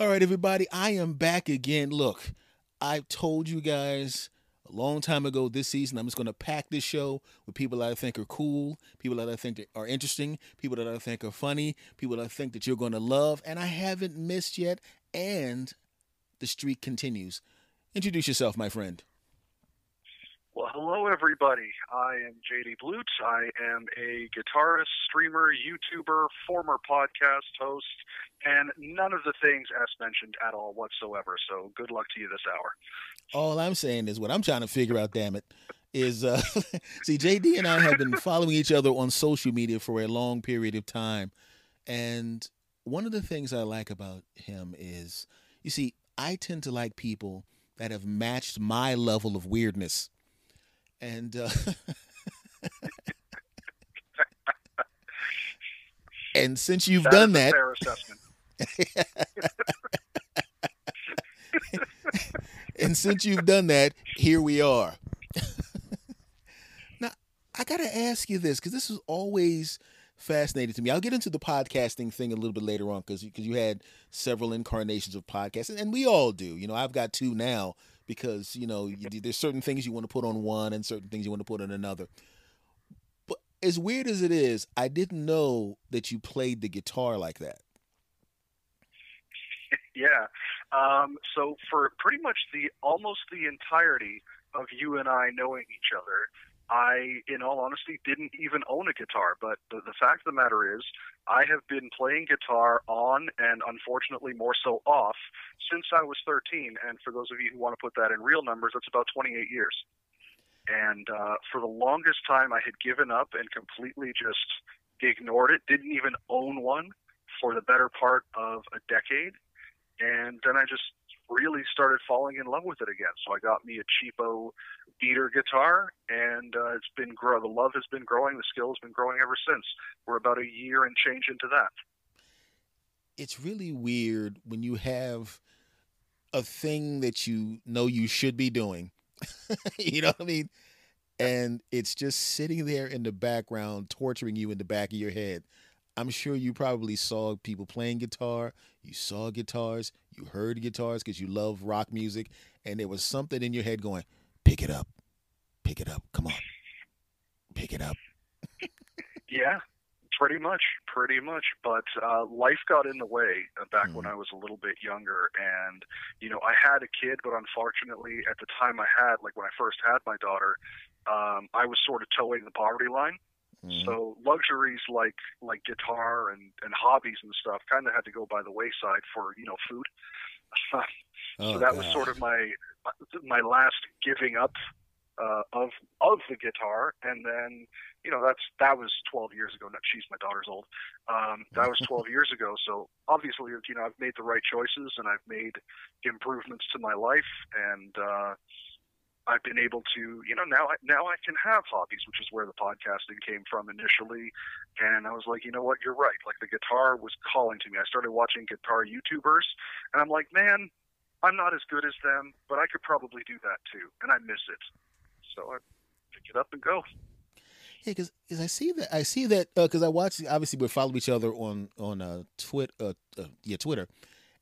All right, everybody, I am back again. Look, I told you guys a long time ago this season, I'm just going to pack this show with people that I think are cool, people that I think that are interesting, people that I think are funny, people that I think that you're going to love, and I haven't missed yet, and the streak continues. Introduce yourself, my friend. Well, hello, everybody. I am J.D. Blute. I am a guitarist, streamer, YouTuber, former podcast host, and none of the things as mentioned at all whatsoever. So good luck to you this hour. All I'm saying is what I'm trying to figure out, damn it, is see, J.D. and I have been following each other on social media for a long period of time. And one of the things I like about him is, you see, I tend to like people that have matched my level of weirdness. And and since you've done that, fair assessment. And since you've done that, here we are. Now, I got to ask you this, because this is always fascinating to me. I'll get into the podcasting thing a little bit later on, because you had several incarnations of podcasts, and we all do. You know, I've got two now. Because, you know, there's certain things you want to put on one and certain things you want to put on another. But as weird as it is, I didn't know that you played the guitar like that. Yeah. So for pretty much almost the entirety of you and I knowing each other, I, in all honesty, didn't even own a guitar. But the fact of the matter is, I have been playing guitar on and, unfortunately, more so off since I was 13. And for those of you who want to put that in real numbers, that's about 28 years. And for the longest time, I had given up and completely just ignored it, didn't even own one for the better part of a decade. And then I just really started falling in love with it again. So I got me a cheapo beater guitar, and it's been growing. The love has been growing. The skill has been growing ever since. We're about a year and change into that. It's really weird when you have a thing that you know you should be doing. You know what I mean? And it's just sitting there in the background, torturing you in the back of your head. I'm sure you probably saw people playing guitar, you saw guitars, you heard guitars because you love rock music, and there was something in your head going, pick it up, come on, pick it up. Yeah, pretty much. But life got in the way back when I was a little bit younger, and, you know, I had a kid, but unfortunately at the time I had, like when I first had my daughter, I was sort of towing the poverty line. So luxuries like guitar and hobbies and stuff kind of had to go by the wayside for, you know, food. So that was sort of my last giving up of the guitar. And then, you know, that was 12 years ago. Not, she's my daughter's old. That was 12 years ago. So obviously, you know, I've made the right choices and I've made improvements to my life, and I've been able to, you know, now I can have hobbies, which is where the podcasting came from initially. And I was like, you know what, you're right. Like, the guitar was calling to me. I started watching guitar YouTubers, and I'm like, man, I'm not as good as them, but I could probably do that too. And I miss it. So I pick it up and go. Yeah, because I see that, because I watch, obviously we follow each other on Twitter,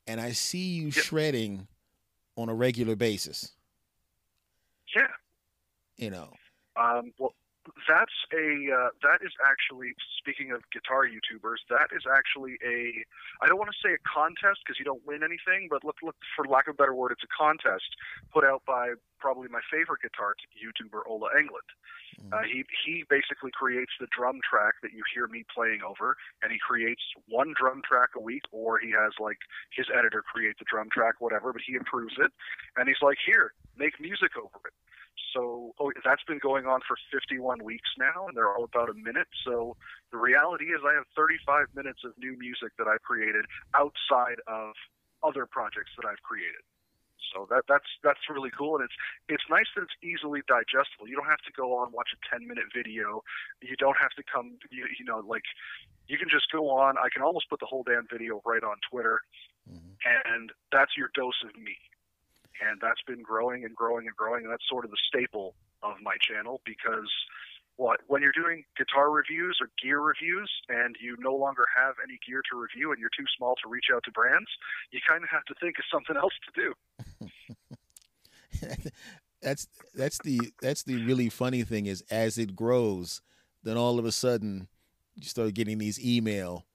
and I see you shredding on a regular basis. Yeah, you know. Well, that's that is actually, speaking of guitar YouTubers, that is actually a, I don't want to say a contest because you don't win anything, but look, for lack of a better word, it's a contest put out by probably my favorite guitar YouTuber, Ola Englund. He basically creates the drum track that you hear me playing over, and he creates one drum track a week, or he has like his editor create the drum track, whatever, but he improves it, and he's like, here, make music over it. So that's been going on for 51 weeks now, and they're all about a minute. So the reality is I have 35 minutes of new music that I've created outside of other projects that I've created. So that's really cool, and it's nice that it's easily digestible. You don't have to go on and watch a 10-minute video. You don't have to come, you know, like, you can just go on. I can almost put the whole damn video right on Twitter, and that's your dose of me. And that's been growing and growing and growing, and that's sort of the staple of my channel because when you're doing guitar reviews or gear reviews and you no longer have any gear to review and you're too small to reach out to brands, you kind of have to think of something else to do. That's the really funny thing is, as it grows, then all of a sudden you start getting these email,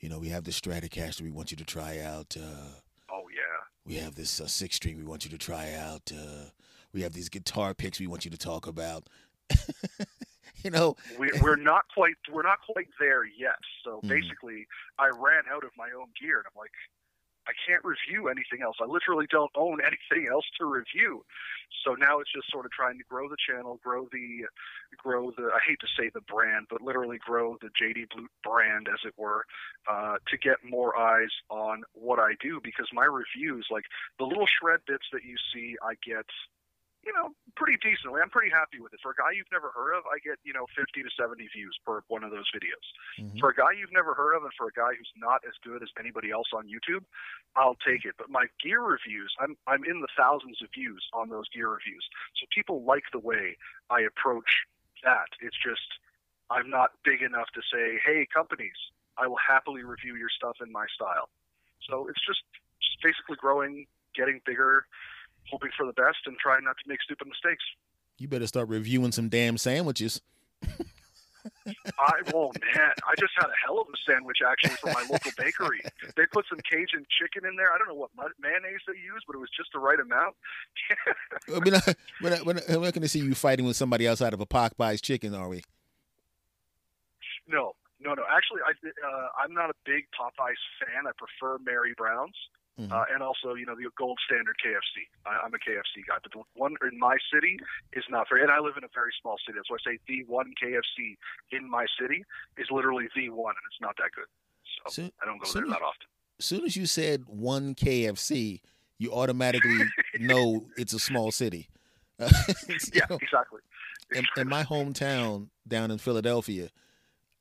you know, we have the Stratocaster we want you to try out. Oh yeah. We have this 6-string we want you to try out. We have these guitar picks we want you to talk about. You know, we're not quite there yet. So basically, I ran out of my own gear, and I'm like, I can't review anything else. I literally don't own anything else to review. So now it's just sort of trying to grow the channel, grow the I hate to say the brand, but literally grow the J.D. Blute brand, as it were, to get more eyes on what I do, because my reviews, like the little shred bits that you see, I get, you know, pretty decently. I'm pretty happy with it. For a guy you've never heard of, I get, you know, 50 to 70 views per one of those videos. Mm-hmm. For a guy you've never heard of and for a guy who's not as good as anybody else on YouTube, I'll take it. But my gear reviews, I'm in the thousands of views on those gear reviews. So people like the way I approach that. It's just I'm not big enough to say, hey, companies, I will happily review your stuff in my style. So it's just basically growing, getting bigger, hoping for the best and trying not to make stupid mistakes. You better start reviewing some damn sandwiches. Man, I just had a hell of a sandwich, actually, from my local bakery. They put some Cajun chicken in there. I don't know what mayonnaise they used, but it was just the right amount. We're not going to see you fighting with somebody outside of a Popeye's chicken, are we? No. Actually, I'm not a big Popeye's fan. I prefer Mary Brown's. Mm-hmm. And also, you know, the gold standard KFC. I'm a KFC guy, but the one in my city is not fair. And I live in a very small city. That's why I say the one KFC in my city is literally the one, and it's not that good. So I don't go there that often. As soon as you said one KFC, you automatically know it's a small city. Exactly. In my hometown down in Philadelphia,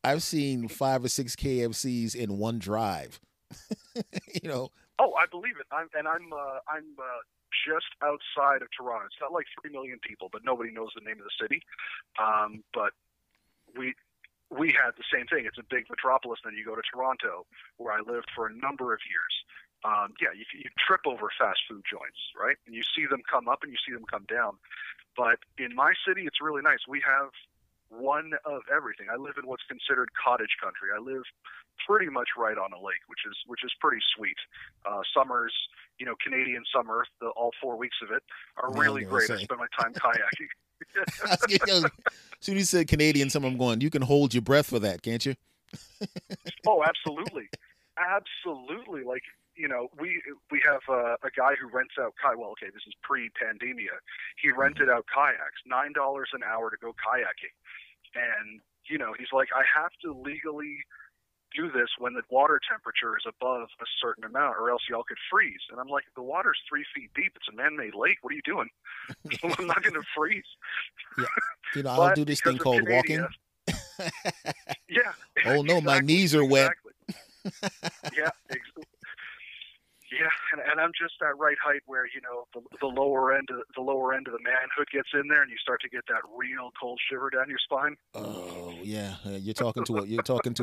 I've seen 5 or 6 KFCs in one drive. You know. Oh, I believe it. I'm just outside of Toronto. It's not like 3 million people, but nobody knows the name of the city. But we had the same thing. It's a big metropolis. Then you go to Toronto, where I lived for a number of years. You trip over fast food joints, right? And you see them come up and you see them come down. But in my city, it's really nice. We have one of everything. I live in what's considered cottage country. I live pretty much right on a lake, which is pretty sweet. Summers, you know, Canadian summer, all 4 weeks of it are really great. I spend my time kayaking. Soon you said Canadian summer, I'm going, you can hold your breath for that, can't you? Oh, absolutely. Absolutely. Like, you know, we have a guy who rents out kayaks. Well, okay, this is pre-pandemia. He rented out kayaks, $9 an hour to go kayaking. And, you know, he's like, I have to legally do this when the water temperature is above a certain amount or else y'all could freeze. And I'm like, the water's 3 feet deep. It's a man-made lake. What are you doing? I'm not going to freeze. Yeah. You know, I'll do this thing called Canada, walking. Yeah. Oh, no, exactly, my knees are wet. Exactly. Yeah, exactly. Yeah, and I'm just that right height where, you know, the lower end of the manhood gets in there, and you start to get that real cold shiver down your spine. Oh yeah, you're talking to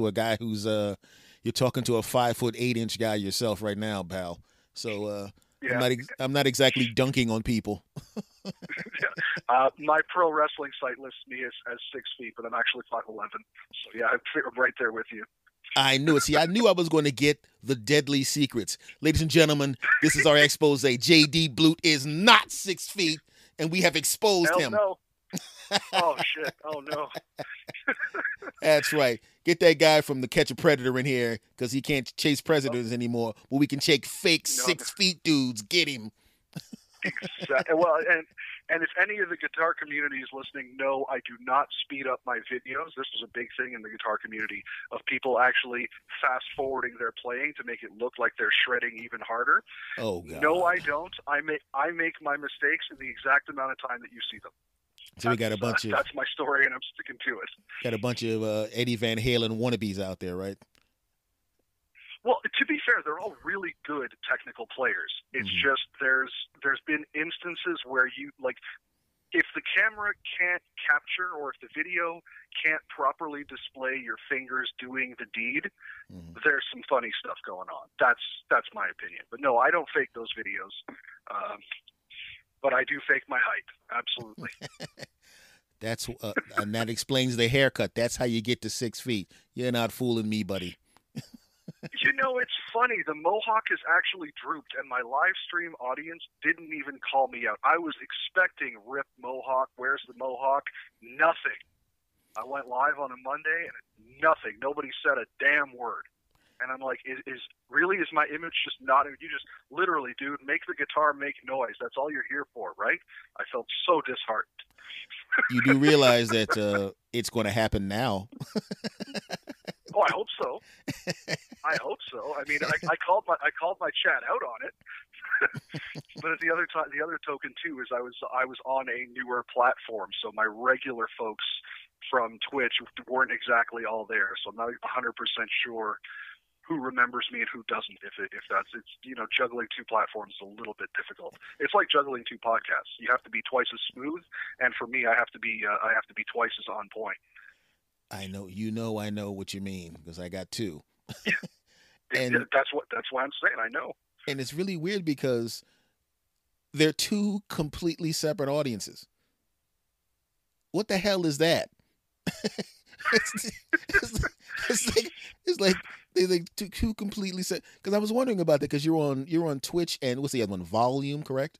a guy who's you're talking to a 5'8" guy yourself right now, pal. So yeah. I'm not exactly dunking on people. My pro wrestling site lists me as 6 feet, but I'm actually 5'11". So yeah, I'm right there with you. I knew it. See, I knew I was going to get the deadly secrets. Ladies and gentlemen, this is our expose. J.D. Blute is not 6 feet, and we have exposed him. No. Oh, shit. Oh, no. That's right. Get that guy from the Catch a Predator in here, because he can't chase predators anymore, but we can check fake 6 feet dudes. Get him. Exactly. Well, and if any of the guitar community is listening, no, I do not speed up my videos. This is a big thing in the guitar community of people actually fast-forwarding their playing to make it look like they're shredding even harder. Oh, God. No, I don't. I make my mistakes in the exact amount of time that you see them. So we got a bunch of... That's my story, and I'm sticking to it. Got a bunch of Eddie Van Halen wannabes out there, right? Well, to be fair, they're all really good technical players. It's just there's been instances where you like if the camera can't capture or if the video can't properly display your fingers doing the deed, there's some funny stuff going on. That's my opinion. But no, I don't fake those videos. But I do fake my height. Absolutely. That's and that explains the haircut. That's how you get to 6 feet. You're not fooling me, buddy. You know, it's funny. The mohawk is actually drooped, and my live stream audience didn't even call me out. I was expecting rip mohawk. Where's the mohawk? Nothing. I went live on a Monday, and nothing. Nobody said a damn word. And I'm like, is my image just not? You just literally, dude, make the guitar make noise. That's all you're here for, right? I felt so disheartened. You do realize that it's going to happen now. Oh, I hope so. I hope so. I mean, I called my chat out on it. But at the other token too is I was on a newer platform, so my regular folks from Twitch weren't exactly all there. So I'm not 100% sure who remembers me and who doesn't. If that's you know, juggling two platforms is a little bit difficult. It's like juggling two podcasts. You have to be twice as smooth, and for me, I have to be twice as on point. I know what you mean because I got two. Yeah. And that's why I'm saying I know. And it's really weird because they're two completely separate audiences. What the hell is that? It's like they're like two completely separate. Because I was wondering about that because you're on Twitch and what's the other one? Volume, correct?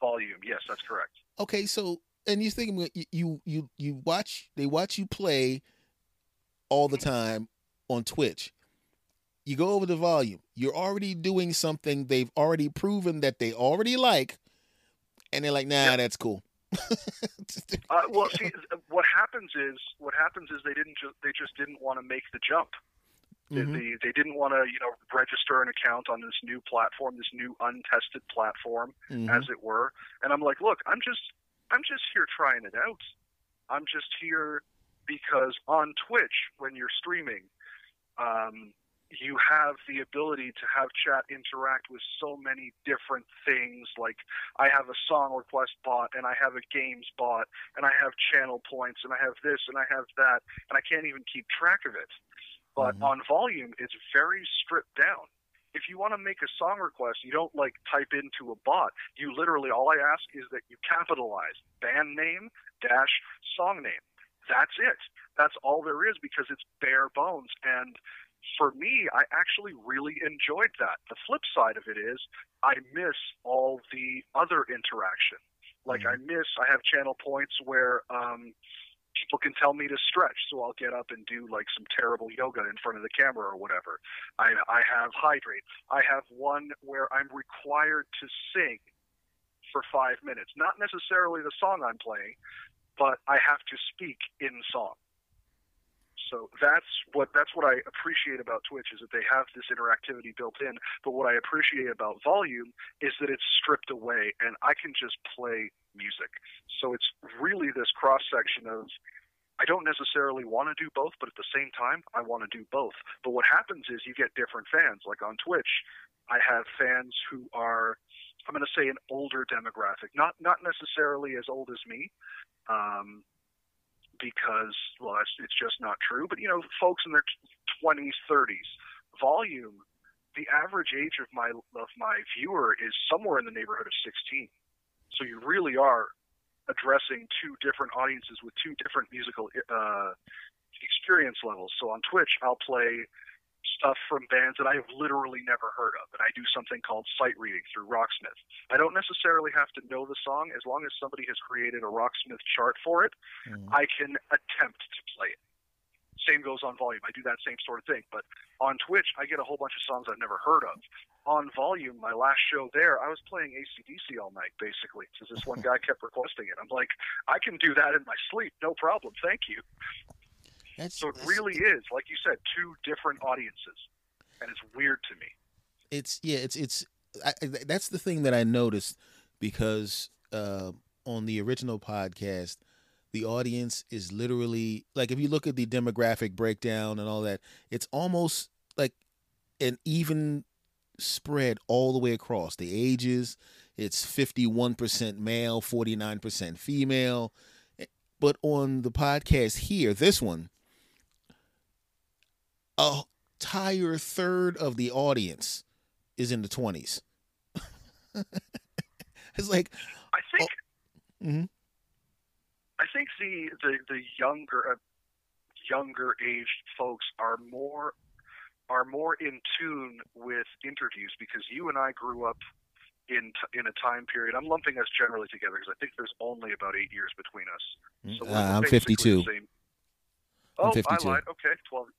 Volume, yes, that's correct. Okay, so. And you think they watch you play all the time on Twitch. You go over the Volume. You're already doing something they've already proven that they already like, and they're like, "Nah, yeah. That's cool." Well, see, what happens is they just didn't want to make the jump. Mm-hmm. They didn't want to, you know, register an account on this new platform, this new untested platform, mm-hmm. as it were. And I'm like, look, I'm just here trying it out. I'm just here because on Twitch, when you're streaming, you have the ability to have chat interact with so many different things. Like I have a song request bot and I have a games bot and I have channel points and I have this and I have that. And I can't even keep track of it. But on Volume, it's very stripped down. If you want to make a song request, you don't like type into a bot. You literally, all I ask is that you capitalize band name dash song name. That's it. That's all there is because it's bare bones. And for me, I actually really enjoyed that. The flip side of it is I miss all the other interaction. Like I have channel points where, people can tell me to stretch, so I'll get up and do like some terrible yoga in front of the camera or whatever. I have hydrate. I have one where I'm required to sing for 5 minutes. Not necessarily the song I'm playing, but I have to speak in song. So that's what I appreciate about Twitch is that they have this interactivity built in. But what I appreciate about Volume is that it's stripped away and I can just play music. So it's really this cross section of I don't necessarily want to do both, but at the same time I want to do both. But what happens is you get different fans. Like on Twitch, I have fans who are, I'm going to say, an older demographic, not necessarily as old as me. Because, well, it's just not true. But, you know, folks in their 20s, 30s. Volume, the average age of my viewer is somewhere in the neighborhood of 16. So you really are addressing two different audiences with two different musical experience levels. So on Twitch, I'll play stuff from bands that I have literally never heard of. And I do something called sight reading through Rocksmith. I don't necessarily have to know the song. As long as somebody has created a Rocksmith chart for it, I can attempt to play it. Same goes on Volume. I do that same sort of thing. But on Twitch, I get a whole bunch of songs I've never heard of. On Volume, my last show there, I was playing AC/DC all night, basically, because this one guy kept requesting it. I'm like, I can do that in my sleep. No problem. Thank you. So it really is, like you said, two different audiences, and it's weird to me. That's the thing that I noticed because on the original podcast, the audience is literally like if you look at the demographic breakdown and all that, it's almost like an even spread all the way across the ages. It's 51% male, 49% female. But on the podcast here, this one, a entire third of the audience is in the 20s. It's like, I think, I think the younger aged folks are more in tune with interviews, because you and I grew up in a time period. I'm lumping us generally together because I think there's only about 8 years between us. So I'm 52. Oh, I'm 52. I lied. Okay, 12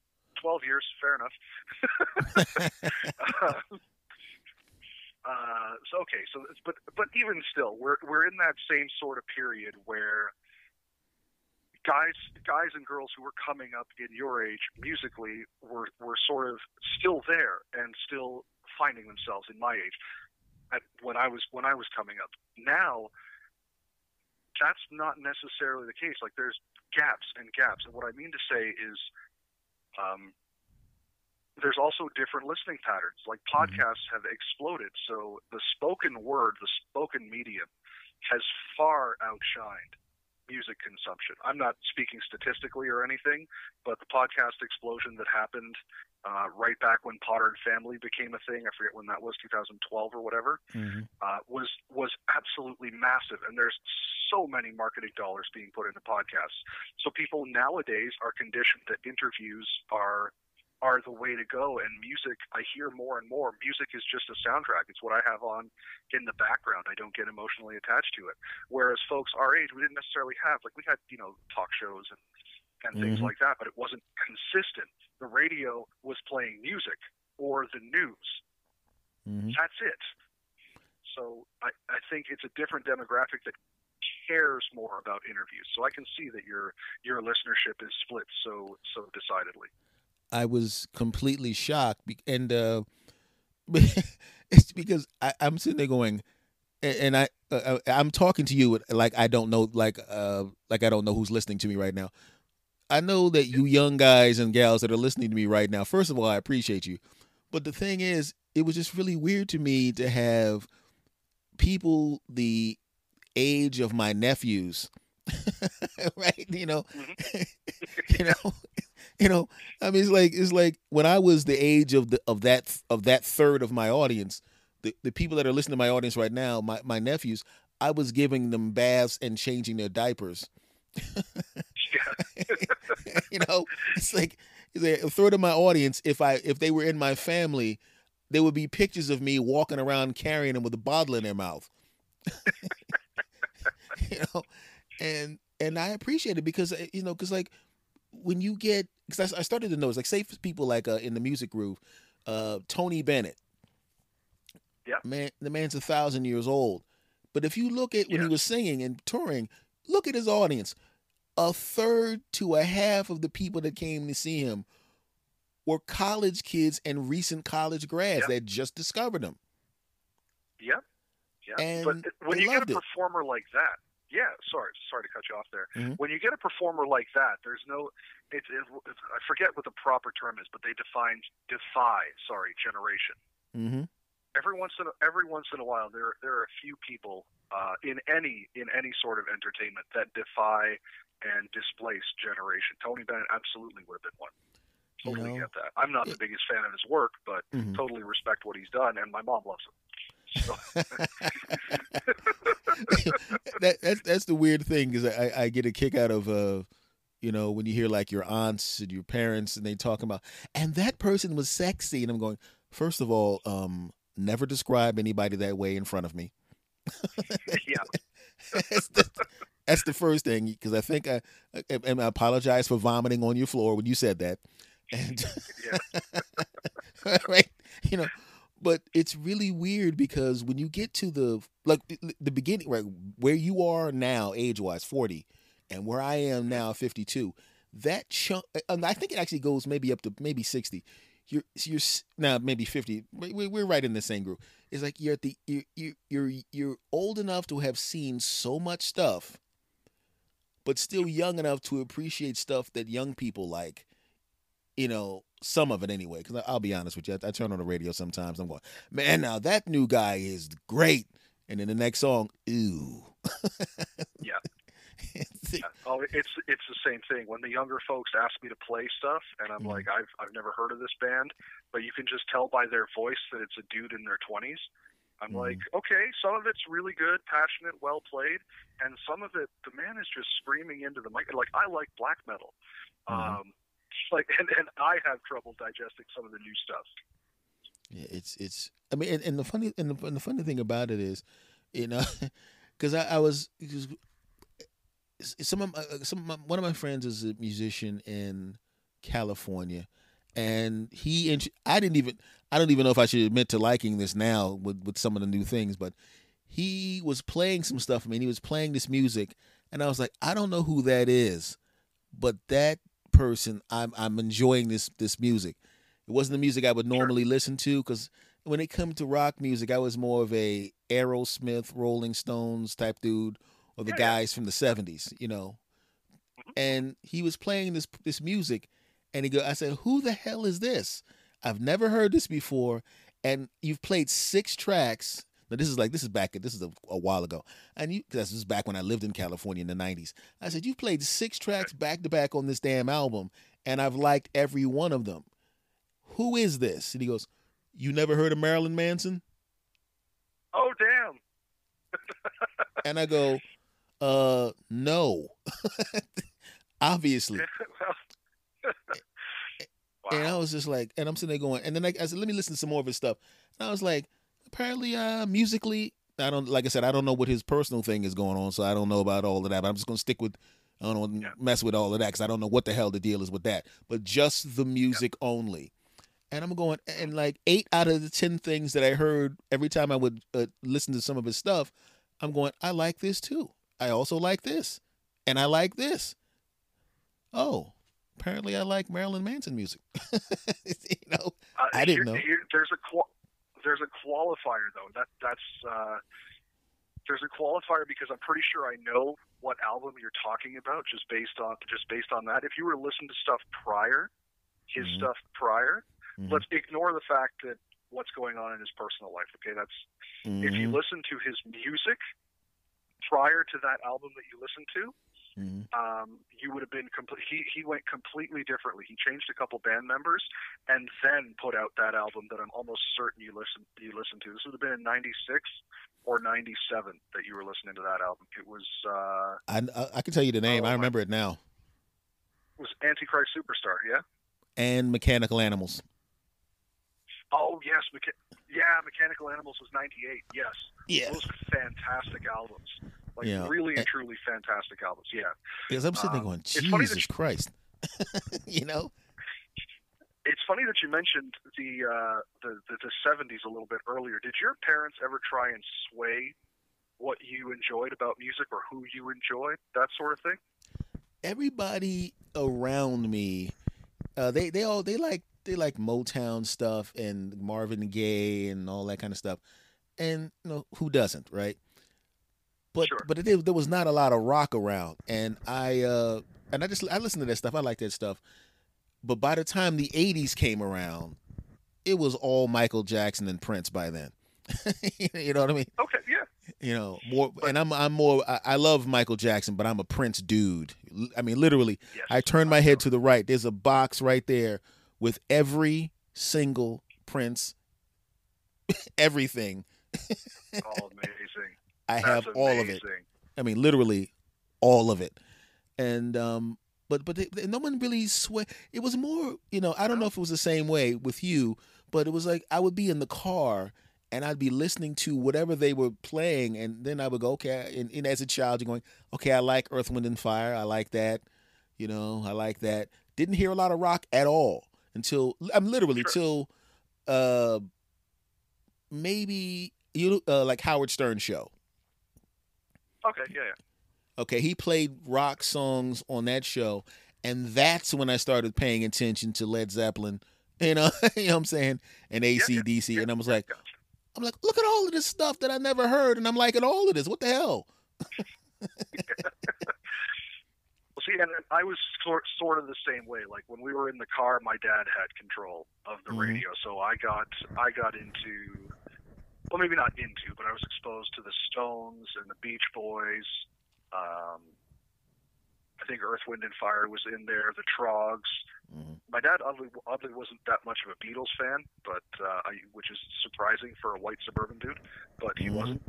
years. Fair enough. So okay, so but even still, we're in that same sort of period where guys and girls who were coming up in your age musically were sort of still there and still finding themselves in my age when I was coming up. Now, that's not necessarily the case. Like, there's gaps and gaps, and what I mean to say is, there's also different listening patterns. Like, podcasts have exploded, so the spoken word, the spoken medium, has far outshined music consumption. I'm not speaking statistically or anything, but the podcast explosion that happened right back when Potter and Family became a thing, I forget when that was, 2012 or whatever, was absolutely massive. And there's so many marketing dollars being put into podcasts. So people nowadays are conditioned that interviews are the way to go, and music, I hear more and more, music is just a soundtrack. It's what I have on in the background. I don't get emotionally attached to it. Whereas folks our age, we didn't necessarily have, like, we had, you know, talk shows and things like that, but it wasn't consistent. The radio was playing music or the news. That's it. So I think it's a different demographic that cares more about interviews. So I can see that your listenership is split so decidedly. I was completely shocked, and it's because I'm sitting there going, and I'm talking to you like I don't know, like I don't know who's listening to me right now. I know that you young guys and gals that are listening to me right now, first of all, I appreciate you, but the thing is, it was just really weird to me to have people the age of my nephews, right? You know, you know, I mean, it's like when I was the age of that third of my audience, the people that are listening to my audience right now, my nephews, I was giving them baths and changing their diapers. You know, it's like a third of my audience. If they were in my family, there would be pictures of me walking around carrying them with a bottle in their mouth. You know, and I appreciate it because, you know, because like, when you get, because I started to notice, like, say people like in the music groove, Tony Bennett. Yeah, man, the man's 1,000 years old. But if you look at when he was singing and touring, look at his audience. A third to a half of the people that came to see him were college kids and recent college grads that just discovered him. Yep. Yeah. And but when you get a performer like that. Yeah, sorry to cut you off there. When you get a performer like that, there's no, I forget what the proper term is, but they defy generation. Every once in a while, there are a few people in any sort of entertainment that defy and displace generation. Tony Bennett absolutely would have been one. Totally get that. I'm not the biggest fan of his work, but totally respect what he's done, and my mom loves him. that's the weird thing, because I get a kick out of you know, when you hear like your aunts and your parents and they talk about, and that person was sexy, and I'm going, first of all, never describe anybody that way in front of me. That's the first thing, because I think I apologize for vomiting on your floor when you said that, and right, you know. But it's really weird because when you get to the beginning, right, where you are now age-wise, 40, and where I am now, 52, that chunk, and I think it actually goes maybe up to maybe 60. You're now maybe 50. We're right in the same group. It's like you're old enough to have seen so much stuff, but still young enough to appreciate stuff that young people like. you know, some of it anyway. Because I'll be honest with you, I turn on the radio sometimes. I'm going, man, now that new guy is great. And then the next song, ew. Yeah. Oh, it's the same thing. When the younger folks ask me to play stuff, and I'm like, I've never heard of this band, but you can just tell by their voice that it's a dude in their 20s. I'm like, okay, some of it's really good, passionate, well played, and some of it, the man is just screaming into the mic. Like, I like black metal, and I have trouble digesting some of the new stuff. Yeah, it's. I mean, and the funny and the funny thing about it is, you know, because I was. One of my friends is a musician in California, and I don't even know if I should admit to liking this now with some of the new things, but he was playing some stuff for me, and he was playing this music, and I was like, I don't know who that is, but that person, I'm enjoying this music. It wasn't the music I would normally listen to, because when it comes to rock music, I was more of a Aerosmith, Rolling Stones type dude. Or the guys from the 70s, you know. And he was playing this music, and I said, who the hell is this? I've never heard this before, and you've played 6 tracks. Now, this is a while ago. And this is back when I lived in California in the 90s. I said, you've played 6 tracks back to back on this damn album, and I've liked every one of them. Who is this? And he goes, you never heard of Marilyn Manson? Oh, damn. And I go, no, obviously. Wow. And I was just like, and I'm sitting there going, and then I said, let me listen to some more of his stuff. And I was like, apparently, musically, I don't know what his personal thing is going on, so I don't know about all of that, but I'm just going to stick with, I don't mess with all of that, because I don't know what the hell the deal is with that, but just the music only. And I'm going, and like 8 out of the 10 things that I heard every time I would listen to some of his stuff, I'm going, I like this too. I also like this. And I like this. Oh, apparently I like Marilyn Manson music. You know, I didn't know. There's a qualifier though. There's a qualifier, because I'm pretty sure I know what album you're talking about just based on that. If you were listening to stuff prior, his stuff prior, let's ignore the fact that what's going on in his personal life. Okay, that's if you listen to his music prior to that album that you listened to, you would have been complete. He went completely differently. He changed a couple band members and then put out that album that I'm almost certain you listened to. This would have been in '96 or '97 that you were listening to that album. It was. I can tell you the name. I remember it now. It was Antichrist Superstar, yeah, and Mechanical Animals. Oh, yes. Mechanical Animals was 98, yes. Yeah. Those were fantastic albums. Like, really and truly fantastic albums, yeah. Because I'm sitting there going, Jesus Christ. You know? It's funny that you mentioned the 70s a little bit earlier. Did your parents ever try and sway what you enjoyed about music or who you enjoyed, that sort of thing? Everybody around me, they like Motown stuff and Marvin Gaye and all that kind of stuff. And you know, who doesn't, right? But there was not a lot of rock around. And I listened to that stuff. I like that stuff. But by the time the 80s came around, it was all Michael Jackson and Prince by then. You know what I mean? Okay, yeah. You know, I love Michael Jackson, but I'm a Prince dude. I mean, literally, yes, I turned my head to the right. There's a box right there with every single Prince, everything. Oh, amazing. I have all of it. I mean, literally all of it. And, but no one really swear. It was more, you know, I don't know if it was the same way with you, but it was like, I would be in the car and I'd be listening to whatever they were playing. And then I would go, okay. And as a child, you're going, okay, I like Earth, Wind, and Fire. I like that. You know, I like that. Didn't hear a lot of rock at all. Until I'm literally till maybe you like Howard Stern show. Okay, yeah. Okay, he played rock songs on that show, and that's when I started paying attention to Led Zeppelin. You know what I'm saying, and AC/DC, and I was like, I'm like, look at all of this stuff that I never heard, and I'm liking all of this. What the hell? See, and I was sort of the same way. Like when we were in the car, my dad had control of the radio, so I got into, well, maybe not into, but I was exposed to the Stones and the Beach Boys. I think Earth, Wind, and Fire was in there. The Troggs. My dad oddly wasn't that much of a Beatles fan, but which is surprising for a white suburban dude. But he wasn't.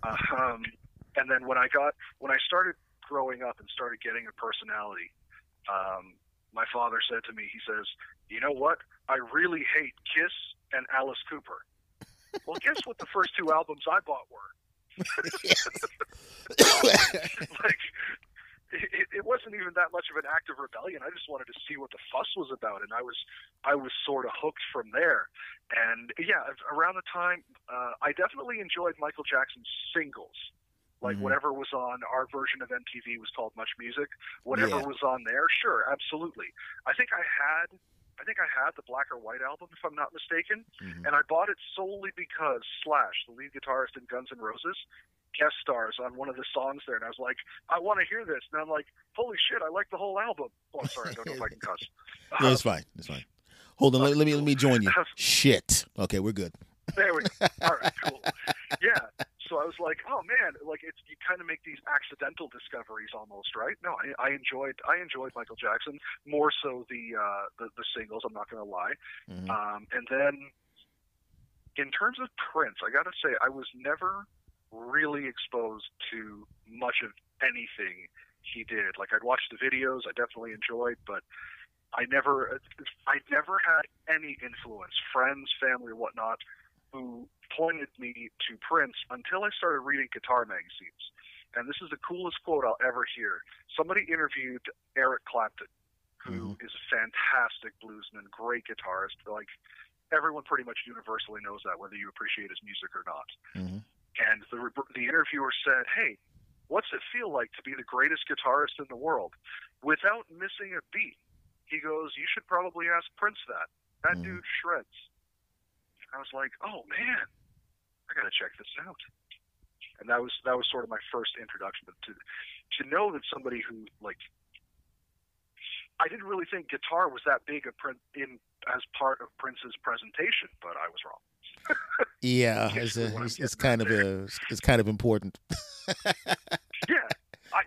And then when I started growing up and started getting a personality, my father said to me, he says, "You know what? I really hate Kiss and Alice Cooper." Well, guess what? The first two albums I bought were. Like, it wasn't even that much of an act of rebellion. I just wanted to see what the fuss was about, and I was sort of hooked from there. And yeah, around the time, I definitely enjoyed Michael Jackson's singles. Like whatever was on our version of MTV was called Much Music. Whatever was on there, sure, absolutely. I think I had the Black or White album, if I'm not mistaken, and I bought it solely because Slash, the lead guitarist in Guns N' Roses, guest stars on one of the songs there, and I was like, I want to hear this, and I'm like, holy shit, I like the whole album. Oh, I'm sorry, I don't know if I can cuss. No, it's fine. It's fine. Hold on, let me join you. Shit. Okay, we're good. There we go. All right, cool. Yeah. So I was like, oh man, like it's, you kind of make these accidental discoveries almost, right? No, I enjoyed Michael Jackson more so the singles. I'm not going to lie. And then in terms of Prince, I got to say I was never really exposed to much of anything he did. Like I'd watched the videos, I definitely enjoyed, but I never had any influence, friends, family, whatnot, who pointed me to Prince until I started reading guitar magazines. And this is the coolest quote I'll ever hear. Somebody interviewed Eric Clapton, who is a fantastic bluesman, great guitarist. Like everyone pretty much universally knows that, whether you appreciate his music or not. And the interviewer said, "Hey, what's it feel like to be the greatest guitarist in the world without missing a beat?" He goes, "You should probably ask Prince that. That dude shreds." I was like, "Oh man, I gotta check this out." And that was sort of my first introduction to know that somebody who, like, I didn't really think guitar was that big as part of Prince's presentation, but I was wrong. Yeah, it's kind of important. Yeah.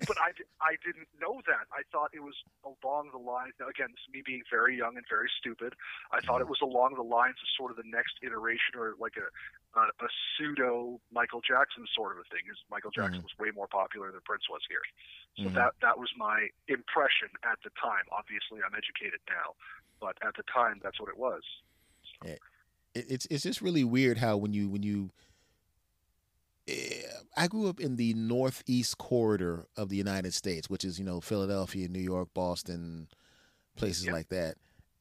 But I didn't know that. I thought it was along the lines, again, this is me being very young and very stupid, I thought it was along the lines of sort of the next iteration, or like a pseudo Michael Jackson sort of a thing, because Michael Jackson was way more popular than Prince was here. So that was my impression at the time. Obviously, I'm educated now, but at the time, that's what it was. So. It's just really weird how when you I grew up in the northeast corridor of the United States, which is, you know, Philadelphia, New York, Boston, places like that.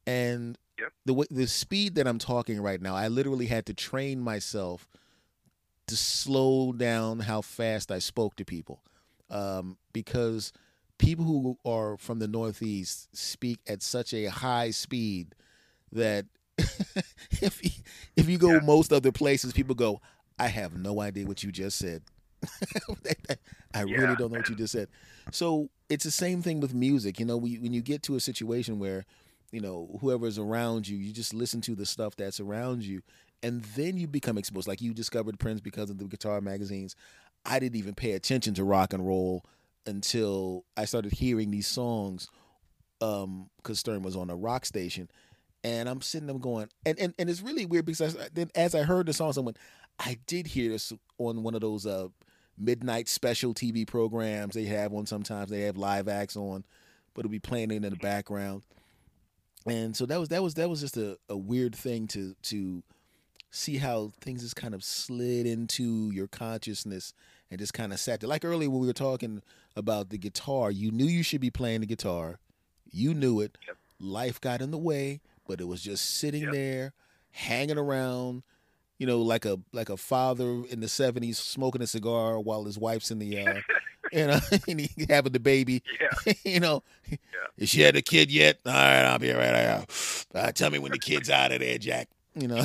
And the speed that I'm talking right now, I literally had to train myself to slow down how fast I spoke to people, because people who are from the Northeast speak at such a high speed that if you go most other places, people go, "I have no idea what you just said." I really don't know what you just said. So it's the same thing with music. You know, when you get to a situation where, you know, whoever's around you, you just listen to the stuff that's around you, and then you become exposed. Like you discovered Prince because of the guitar magazines. I didn't even pay attention to rock and roll until I started hearing these songs, because Stern was on a rock station. And I'm sitting there going, and it's really weird, because then as I heard the song, someone, I did hear this on one of those midnight special TV programs they have on sometimes. They have live acts on, but it'll be playing in the background. And so that was just a weird thing to see how things just kind of slid into your consciousness and just kind of sat there. Like earlier when we were talking about the guitar, you knew you should be playing the guitar. You knew it. Yep. Life got in the way, but it was just sitting there, hanging around, you know, like a father in the 70s smoking a cigar while his wife's in the, you know, and he having the baby. Yeah. You know, is she had a kid yet? All right, I'll be right out. Tell me when the kid's out of there, Jack. You know.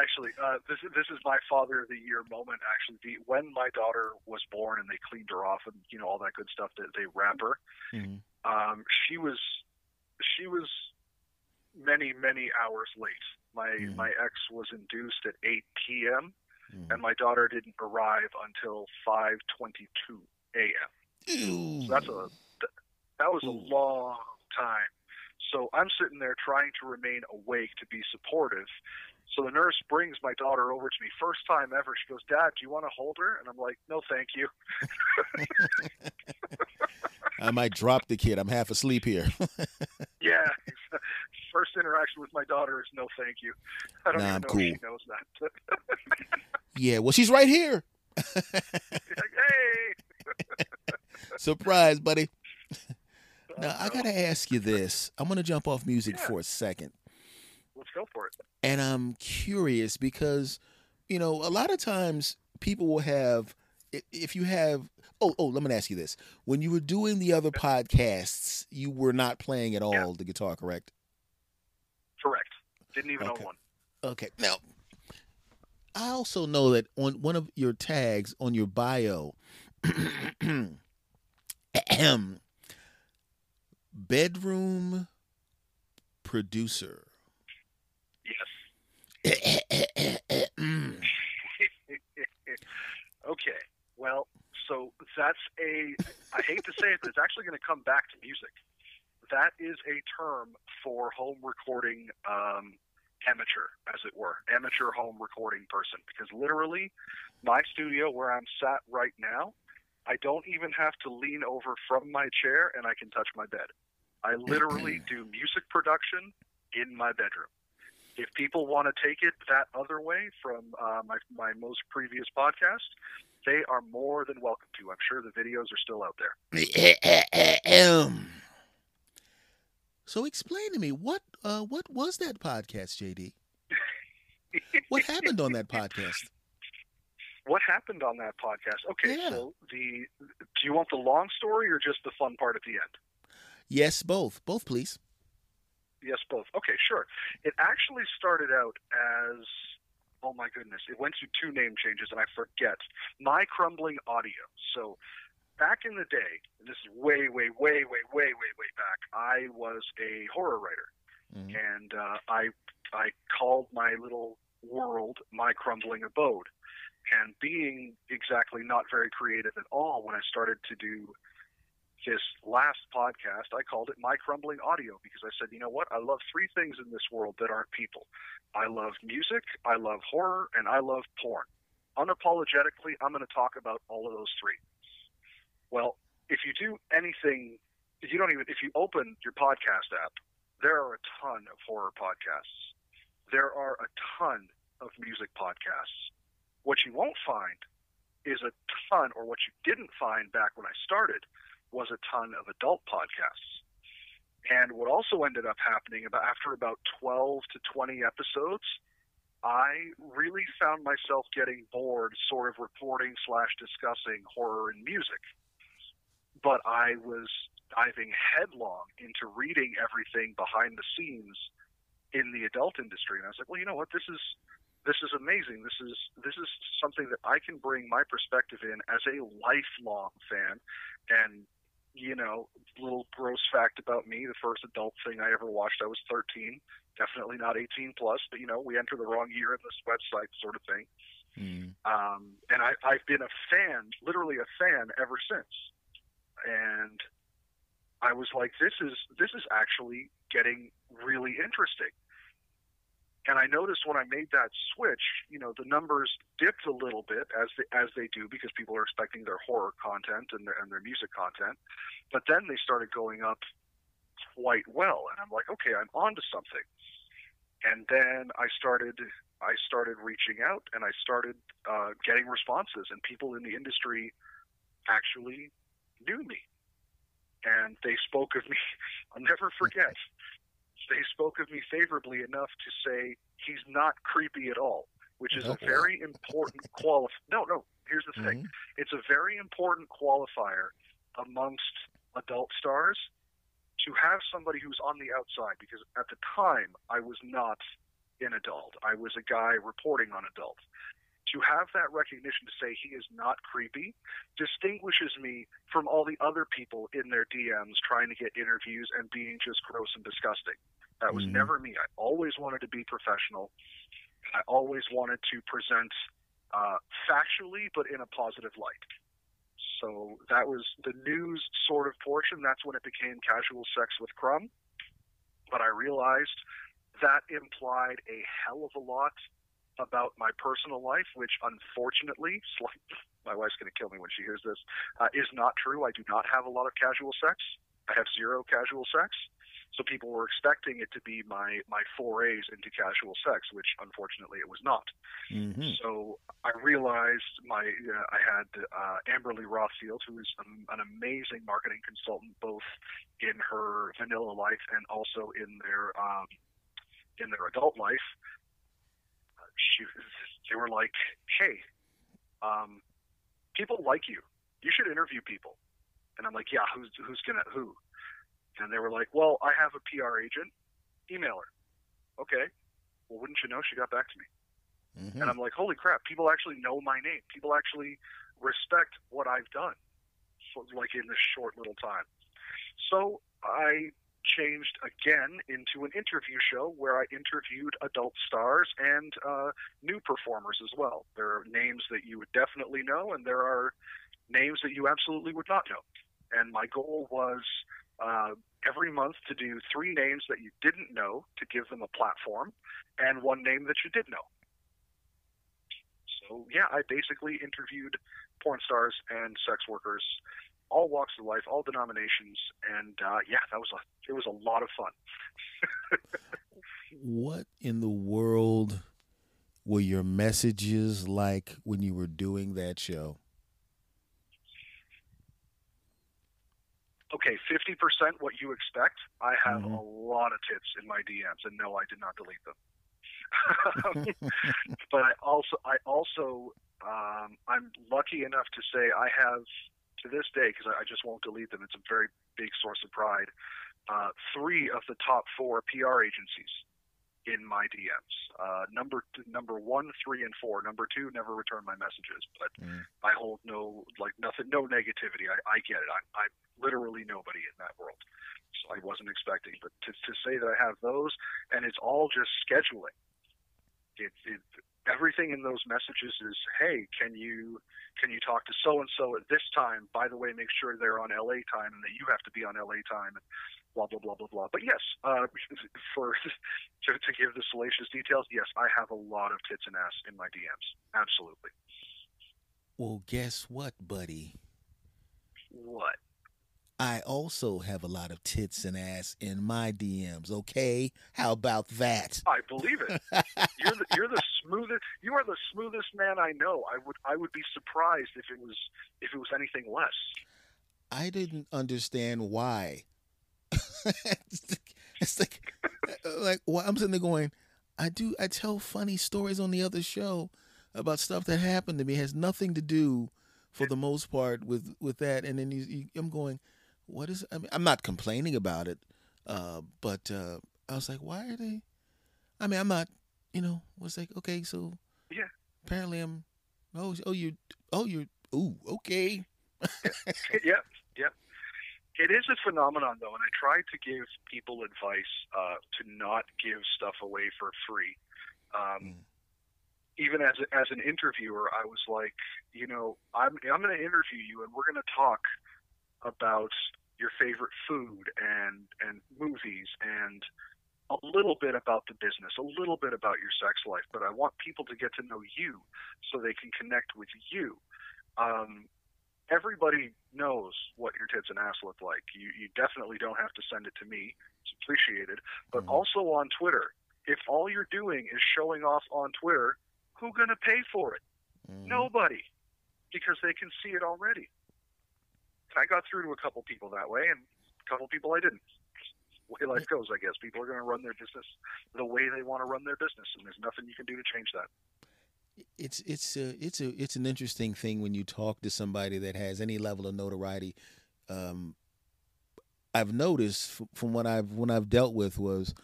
actually, this is my father of the year moment. Actually, when my daughter was born and they cleaned her off and all that good stuff that they wrap her, mm-hmm. She was many hours late. My ex was induced at 8 p.m. Mm-hmm. and my daughter didn't arrive until 5:22 a.m. Ew. So that's that was a long time. So I'm sitting there trying to remain awake to be supportive. So the nurse brings my daughter over to me. First time ever. She goes, "Dad, do you want to hold her?" And I'm like, "No, thank you." I might drop the kid. I'm half asleep here. Yeah. First interaction with my daughter is "no, thank you." I don't even know cool. if she knows that. Yeah. Well, she's right here. She's like, hey. Surprise, buddy. Now, I got to ask you this. I'm going to jump off music for a second. Let's go for it. And I'm curious because, a lot of times people will have, if you have, let me ask you this. When you were doing the other podcasts, you were not playing at all the guitar, correct? Correct. Didn't even own one. Okay. Now, I also know that on one of your tags on your bio, bedroom producer. Yes. Okay. Well, so that's I hate to say it, but it's actually going to come back to music. That is a term for home recording amateur, as it were, amateur home recording person, because literally my studio where I'm sat right now, I don't even have to lean over from my chair and I can touch my bed. I literally do music production in my bedroom. If people want to take it that other way from my most previous podcast, they are more than welcome to. I'm sure the videos are still out there. So explain to me, what was that podcast, JD? What happened on that podcast? What happened on that podcast? Okay, so do you want the long story or just the fun part at the end? Yes, both. Both, please. Yes, both. Okay, sure. It actually started out as, oh my goodness, it went through two name changes and I forget. My Crumbling Audio. So back in the day, and this is way back, I was a horror writer. Mm-hmm. And I called my little world My Crumbling Abode. And being exactly not very creative at all, when I started to do this last podcast, I called it My Crumbling Audio because I said, you know what? I love three things in this world that aren't people. I love music, I love horror, and I love porn. Unapologetically, I'm going to talk about all of those three. Well, if you do anything, if you open your podcast app, there are a ton of horror podcasts. There are a ton of music podcasts. What you won't find is a ton, or what you didn't find back when I started, was a ton of adult podcasts. And what also ended up happening after about 12 to 20 episodes, I really found myself getting bored sort of reporting / discussing horror and music. But I was diving headlong into reading everything behind the scenes in the adult industry. And I was like, well, you know what, this is amazing. This is something that I can bring my perspective in as a lifelong fan. And, little gross fact about me, the first adult thing I ever watched, I was 13, definitely not 18 plus, but, we enter the wrong year in this website sort of thing. Mm. And I've been a fan, literally a fan ever since. And I was like, this is actually getting really interesting. And I noticed when I made that switch, the numbers dipped a little bit as they do because people are expecting their horror content and their music content. But then they started going up quite well, and I'm like, okay, I'm onto something. And then I started reaching out, and I started getting responses, and people in the industry actually knew me, and they spoke of me. I'll never forget. They spoke of me favorably enough to say he's not creepy at all, which is a very important qualifier. No, here's the thing. Mm-hmm. It's a very important qualifier amongst adult stars to have somebody who's on the outside, because at the time I was not in adult. I was a guy reporting on adults. To have that recognition to say he is not creepy distinguishes me from all the other people in their DMs trying to get interviews and being just gross and disgusting. That was never me. I always wanted to be professional. I always wanted to present factually, but in a positive light. So that was the news sort of portion. That's when it became Casual Sex with Crumb. But I realized that implied a hell of a lot about my personal life, which unfortunately, my wife's going to kill me when she hears this, is not true. I do not have a lot of casual sex. I have zero casual sex. So people were expecting it to be my forays into casual sex, which unfortunately it was not. So I realized I had Amberly Rothfield, who is an amazing marketing consultant, both in her vanilla life and also in their adult life. They were like, hey, people like you. You should interview people. And I'm like, yeah, who's going to – who? And they were like, well, I have a PR agent. Email her. Okay. Well, wouldn't you know, she got back to me. And I'm like, holy crap, people actually know my name. People actually respect what I've done, like in this short little time. So I changed again into an interview show where I interviewed adult stars and new performers as well. There are names that you would definitely know, and there are names that you absolutely would not know. And my goal was – every month to do 3 names that you didn't know to give them a platform and 1 name that you did know. So, yeah, I basically interviewed porn stars and sex workers, all walks of life, all denominations. And, yeah, it was a lot of fun. What in the world were your messages like when you were doing that show? Okay, 50% what you expect. I have a lot of tips in my DMs, and no, I did not delete them. But I'm lucky enough to say I have, to this day, because I just won't delete them. It's a very big source of pride. 3 of the top 4 PR agencies in my DMs. Number 1, 3, and 4. Number 2, never return my messages. But I hold no negativity. I get it. I'm literally nobody in that world. So I wasn't expecting. But to say that I have those, and it's all just scheduling. Everything in those messages is, hey, can you talk to so-and-so at this time? By the way, make sure they're on LA time and that you have to be on LA time, and blah, blah, blah, blah, blah. But yes, to give the salacious details, yes, I have a lot of tits and ass in my DMs. Absolutely. Well, guess what, buddy? What? I also have a lot of tits and ass in my DMs, okay? How about that? I believe it. You are the smoothest man I know. I would be surprised if it was anything less. I didn't understand why. Well, I'm sitting there going, I tell funny stories on the other show about stuff that happened to me. It has nothing to do, for the most part, with that. And then I'm going, what is? I mean, I'm not complaining about it, but I was like, why are they? I mean, I'm not. You know, I was like, okay, so yeah. Apparently, I'm. Okay. Yep. It is a phenomenon, though, and I try to give people advice to not give stuff away for free. Even as an interviewer, I was like, you know, I'm going to interview you, and we're going to talk about your favorite food and movies and a little bit about the business, a little bit about your sex life, but I want people to get to know you so they can connect with you. Everybody knows what your tits and ass look like. You definitely don't have to send it to me. It's appreciated. But also on Twitter, if all you're doing is showing off on Twitter, who's going to pay for it? Nobody, because they can see it already. And I got through to a couple people that way, and a couple people I didn't. The way life goes, I guess. People are going to run their business the way they want to run their business, and there's nothing you can do to change that. It's an interesting thing when you talk to somebody that has any level of notoriety. I've noticed from what I've dealt with was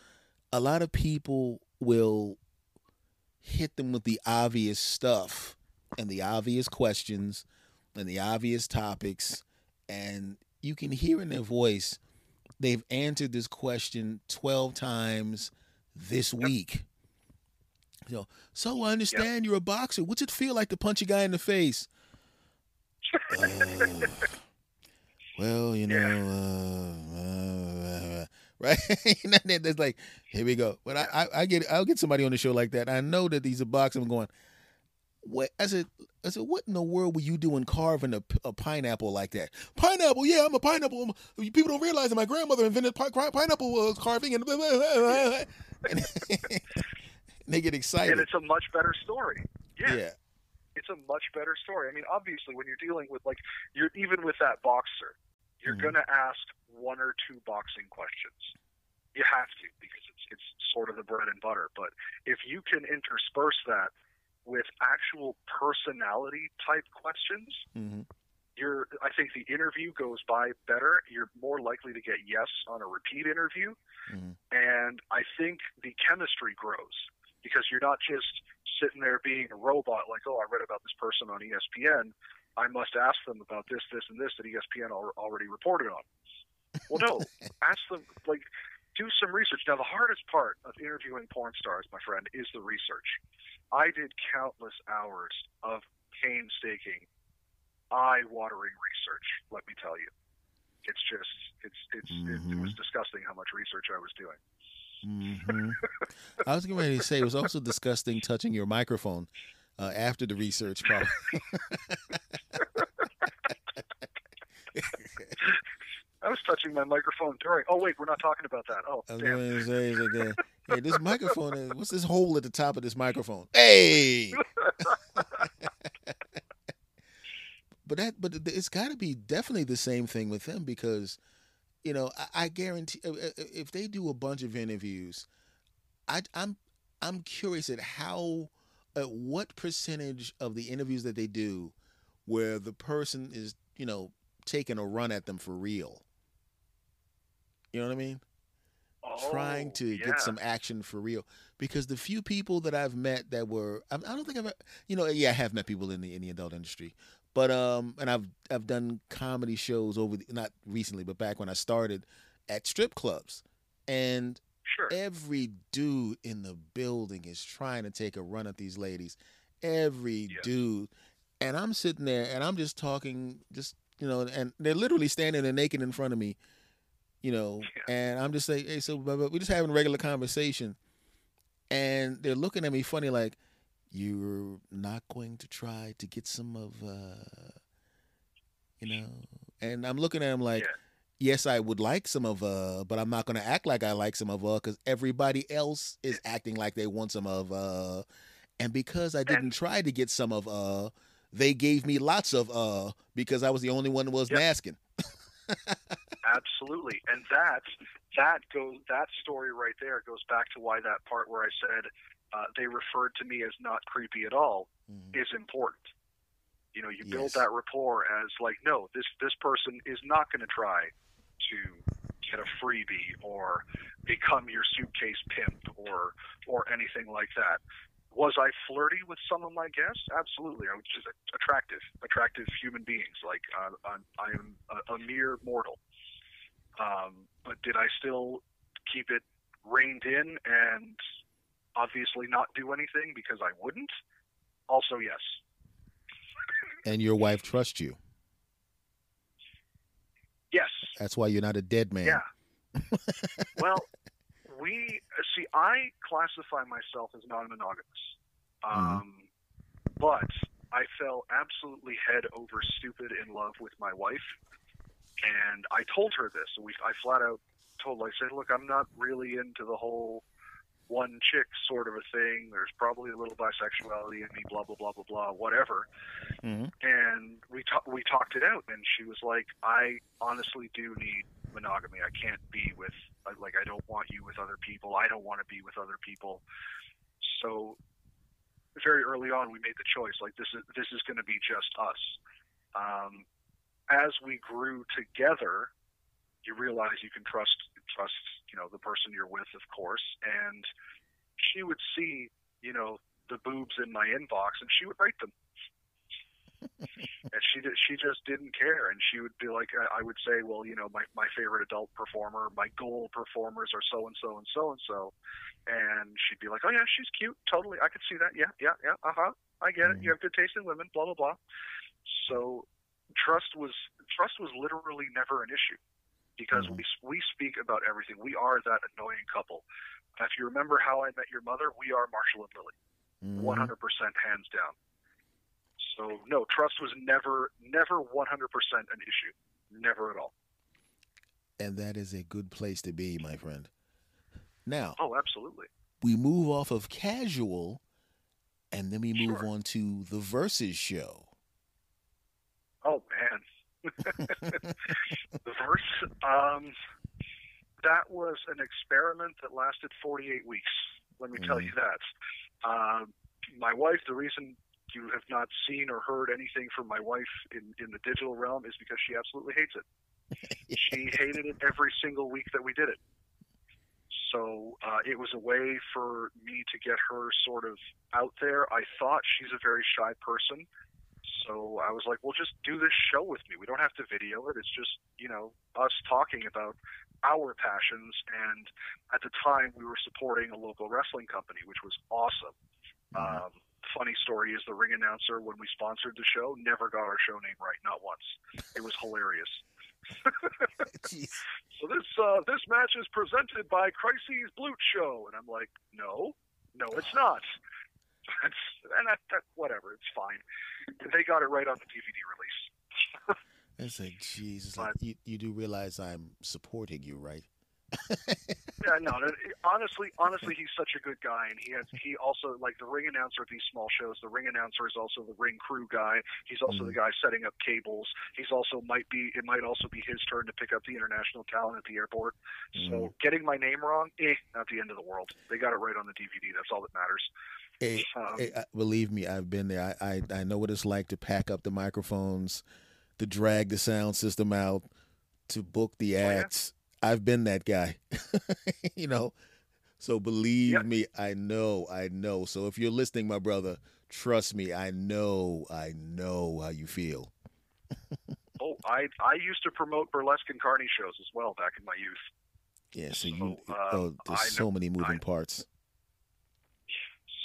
a lot of people will hit them with the obvious stuff and the obvious questions and the obvious topics, and you can hear in their voice they've answered this question 12 times this week. You know, so I understand you're a boxer. What's it feel like to punch a guy in the face? Well, you know, right? That's like, here we go. But I'll get somebody on the show like that. I know that these are boxers. I'm going, what? I said, what in the world were you doing carving a pineapple like that? Pineapple, yeah, I'm a pineapple. People don't realize that my grandmother invented pineapple carving and blah, blah, blah, blah. And they get excited. And it's a much better story. Yeah. It's a much better story. I mean, obviously, when you're dealing with, like, you're even with that boxer, you're going to ask one or two boxing questions. You have to, because it's sort of the bread and butter. But if you can intersperse that with actual personality type questions, I think the interview goes by better. You're more likely to get yes on a repeat interview. And I think the chemistry grows, because you're not just sitting there being a robot like, oh, I read about this person on ESPN. I must ask them about this, this, and this that ESPN already reported on. Well, no, ask them, like, do some research. Now, the hardest part of interviewing porn stars, my friend, is the research. I did countless hours of painstaking, eye-watering research, let me tell you. It's just, it was disgusting how much research I was doing. I was getting ready to say it was also disgusting touching your microphone after the research. Probably. I was touching my microphone during. Oh wait, we're not talking about that. Oh, damn. I was going to say, hey, this microphone is. What's this hole at the top of this microphone? Hey. But it's got to be definitely the same thing with them, because, you know, I guarantee if they do a bunch of interviews, I'm curious at what percentage of the interviews that they do where the person is, you know, taking a run at them for real. You know what I mean? Oh, trying to get some action for real, because the few people that I've met that were, I don't think I've, you know, I have met people in the adult industry. But and I've done comedy shows not recently, but back when I started at strip clubs, and every dude in the building is trying to take a run at these ladies, every dude, and I'm sitting there and I'm just talking, just, you know, and they're literally standing there naked in front of me, you know, and I'm just saying, hey, so we're just having a regular conversation, and they're looking at me funny like, you're not going to try to get some of, you know, and I'm looking at him like, yes, I would like some of, but I'm not going to act like I like some of, because everybody else is acting like they want some of, and because I didn't try to get some of, they gave me lots of, because I was the only one who wasn't asking. Absolutely. And that story right there goes back to why that part where I said, they referred to me as not creepy at all, is important. You know, you build that rapport as like, no, this person is not going to try to get a freebie or become your suitcase pimp or anything like that. Was I flirty with some of my guests? Absolutely. I was just attractive human beings. Like, I'm a mere mortal. But did I still keep it reined in and obviously not do anything, because I wouldn't? Also, yes. And your wife trusts you. Yes. That's why you're not a dead man. Yeah. Well, I classify myself as non-monogamous. But I fell absolutely head over stupid in love with my wife. And I told her this. I flat out told her, I said, look, I'm not really into the whole one chick sort of a thing. There's probably a little bisexuality in me, blah, blah, blah, blah, blah, whatever. And we talked it out, and she was like, I honestly do need monogamy. I can't be with, like, I don't want you with other people. I don't want to be with other people. So very early on, we made the choice, like, this is going to be just us. As we grew together, you realize you can trust, you know, the person you're with, of course, and she would see, you know, the boobs in my inbox, and she would write them. And she just didn't care, and she would be like, I would say, well, you know, my favorite adult performer, my goal performers are so and so and so and so, and she'd be like, oh yeah, she's cute, totally, I could see that, yeah, I get it, you have good taste in women, blah blah blah. So trust was literally never an issue, because we speak about everything. We are that annoying couple. If you remember How I Met Your Mother, we are Marshall and Lily, 100% hands down. So no, trust was never 100% an issue. Never at all. And that is a good place to be, my friend. Now. Oh, absolutely. We move off of casual, and then we move on to the Versus show. Oh, man. The Verse, that was an experiment that lasted 48 weeks. Let me tell you that. My wife, the reason you have not seen or heard anything from my wife in the digital realm is because she absolutely hates it. She hated it every single week that we did it. So it was a way for me to get her sort of out there. I thought she's a very shy person. So I was like, well, just do this show with me. We don't have to video it. It's just, you know, us talking about our passions. And at the time, we were supporting a local wrestling company, which was awesome. Funny story is the ring announcer, when we sponsored the show, never got our show name right, not once. It was hilarious. So this match is presented by Crises Blute Show, and I'm like, no, it's not. And that, whatever, it's fine. They got it right on the DVD release. It's like, Jesus, but, like, you do realize I'm supporting you, right? Yeah, no. Honestly, he's such a good guy, and he also, like, the ring announcer at these small shows. The ring announcer is also the ring crew guy. He's also the guy setting up cables. He's also might also be his turn to pick up the international talent at the airport. So getting my name wrong, not the end of the world. They got it right on the DVD. That's all that matters. Believe me, I've been there. I know what it's like to pack up the microphones, to drag the sound system out, to book the acts. Yeah. I've been that guy, you know, so believe me, I know. So if you're listening, my brother, trust me, I know how you feel. Oh, I used to promote burlesque and carny shows as well back in my youth. Yeah, so there's so many moving parts.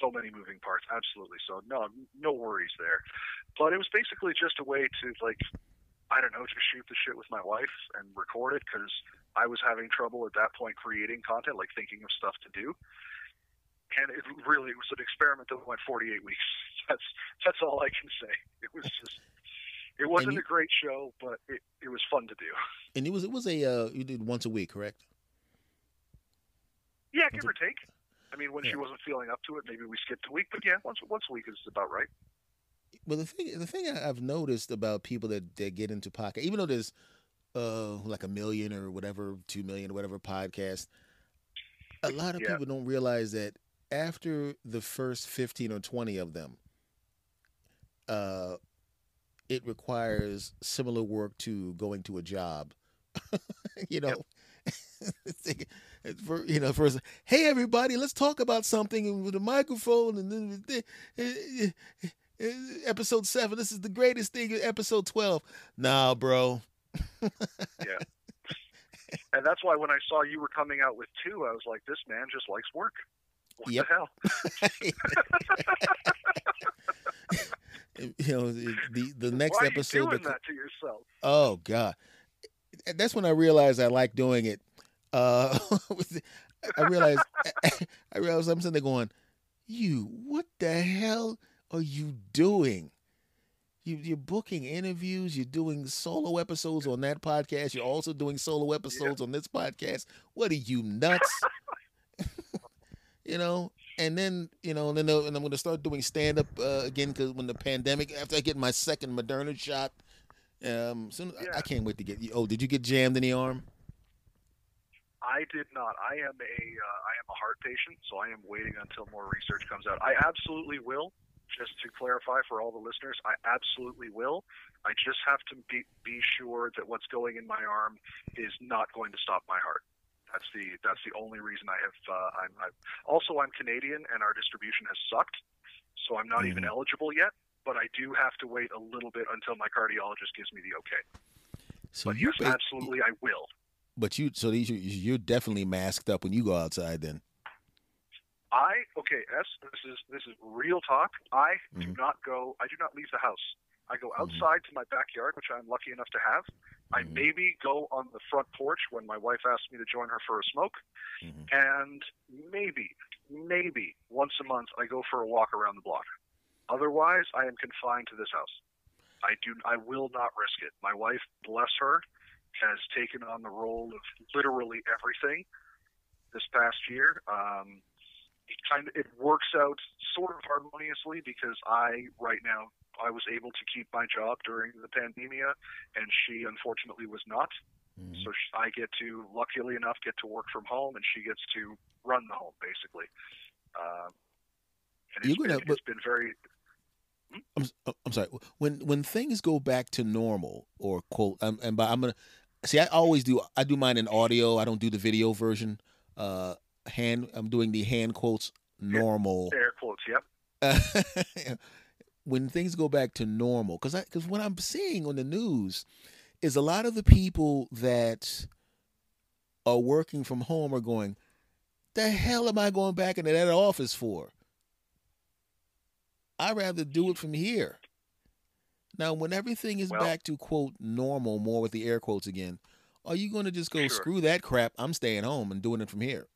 So many moving parts, absolutely. So no worries there. But it was basically just a way to, like, I don't know, just shoot the shit with my wife and record it, because I was having trouble at that point creating content, like thinking of stuff to do. And it really was an experiment that went 48 weeks. That's all I can say. It was just, it wasn't a great show, but it was fun to do. And it was you did once a week, correct? Yeah, give or take. I mean, when she wasn't feeling up to it, maybe we skipped a week, but yeah, once a week is about right. Well, the thing I've noticed about people that get into podcast, even though there's like 1 million or whatever, 2 million or whatever podcasts, a lot of people don't realize that after the first 15 or 20 of them, it requires similar work to going to a job. You know, first, hey everybody, let's talk about something with a microphone, and then episode 7, this is the greatest thing. Episode 12, nah, bro. Yeah, and that's why when I saw you were coming out with 2, I was like, this man just likes work. What the hell? You know, the next episode. Why are you doing that to yourself? Oh God, that's when I realized I like doing it. I realized I'm sitting there going, what the hell are you doing? You're booking interviews. You're doing solo episodes on that podcast. You're also doing solo episodes on this podcast. What are you, nuts? You know, and then, you know, and I'm going to start doing stand-up again, because when the pandemic, after I get my second Moderna shot, I can't wait to get you. Oh, did you get jammed in the arm? I did not. I am a heart patient, so I am waiting until more research comes out. I absolutely will. Just to clarify for all the listeners, I absolutely will. I just have to be sure that what's going in my arm is not going to stop my heart. That's the only reason I have. I'm Canadian, and our distribution has sucked, so I'm not even eligible yet. But I do have to wait a little bit until my cardiologist gives me the okay. So but you yes, absolutely, I will. But you, so these, you're definitely masked up when you go outside, then. This is real talk. I do not go. I do not leave the house. I go outside to my backyard, which I'm lucky enough to have. I maybe go on the front porch when my wife asks me to join her for a smoke. And maybe once a month I go for a walk around the block. Otherwise, I am confined to this house. I will not risk it. My wife, bless her, has taken on the role of literally everything this past year. It works out sort of harmoniously because I was able to keep my job during the pandemia, and she unfortunately was not. So I get to, luckily enough, get to work from home, and she gets to run the home, basically. It's been very... I'm sorry. When things go back to normal, or quote, I always do. I do mine in audio. I don't do the video version. I'm doing the hand quotes normal. Air quotes. Yep. When things go back to normal, because what I'm seeing on the news is a lot of the people that are working from home are going, the hell am I going back into that office for? I'd rather do it from here. Now, when everything is back to, quote, normal, more with the air quotes again, are you going to just go, screw that crap, I'm staying home and doing it from here?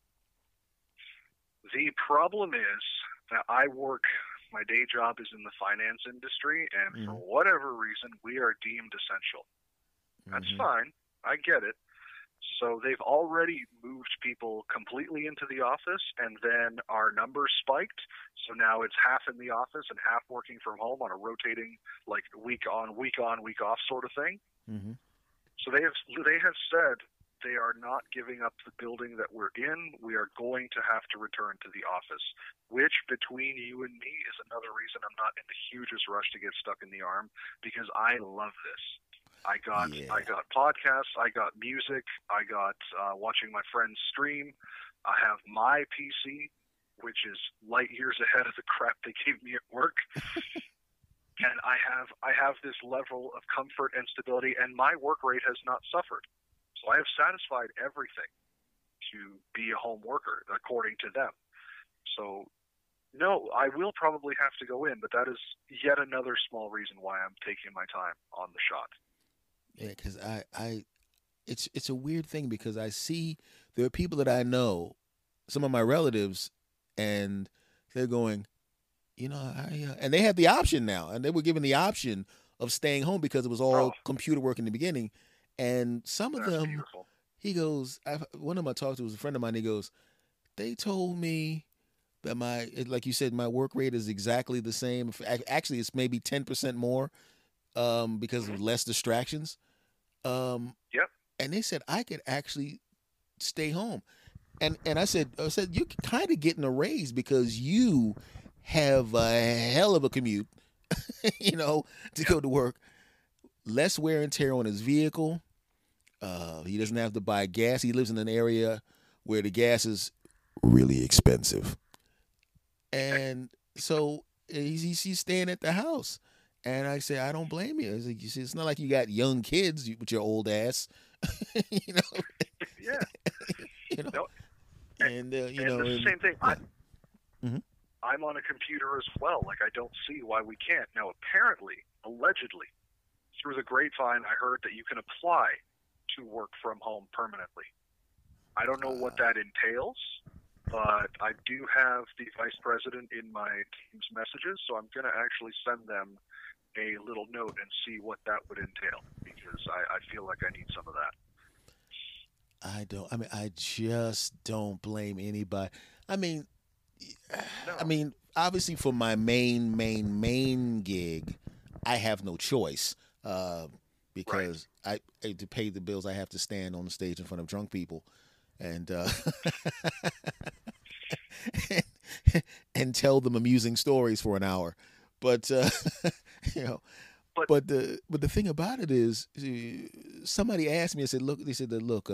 The problem is that I work... My day job is in the finance industry, and for whatever reason, we are deemed essential. That's fine. I get it. So they've already moved people completely into the office, and then our numbers spiked. So now it's half in the office and half working from home on a rotating, like, week on, week off sort of thing. So they have said they are not giving up the building that we're in. We are going to have to return to the office, which between you and me is another reason I'm not in the hugest rush to get stuck in the arm, because I love this. I got podcasts. I got music. I got watching my friends stream. I have my PC, which is light years ahead of the crap they gave me at work. And I have this level of comfort and stability, and my work rate has not suffered. So I have satisfied everything to be a home worker, according to them. So, no, I will probably have to go in, but that is yet another small reason why I'm taking my time on the shot. Yeah, because it's a weird thing, because I see there are people that I know, some of my relatives, and they're going, you know, and they have the option now, and they were given the option of staying home because it was all computer work in the beginning. And some of them, he goes, one of them I talked to was a friend of mine. He goes, they told me that like you said, my work rate is exactly the same. Actually, it's maybe 10% more because of less distractions. Yep. And they said, I could actually stay home. And I said, you're kind of getting a raise because you have a hell of a commute, you know, to go to work. Less wear and tear on his vehicle. He doesn't have to buy gas. He lives in an area where the gas is really expensive. And so he's staying at the house. And I say, I don't blame you. I was like, you see, it's not like you got young kids with your old ass. You know? Yeah. You know? No. And the same thing. I'm on a computer as well. Like, I don't see why we can't. Now, apparently, allegedly, through the grapevine, I heard that you can apply to work from home permanently. I don't know what that entails, but I do have the vice president in my team's messages, so I'm going to actually send them a little note and see what that would entail, because I feel like I need some of that. I just don't blame anybody. I mean, obviously for my main gig, I have no choice. Because I to pay the bills, I have to stand on the stage in front of drunk people and tell them amusing stories for an hour. But you know, but the thing about it is, somebody asked me. I said, "Look," they said, "Look,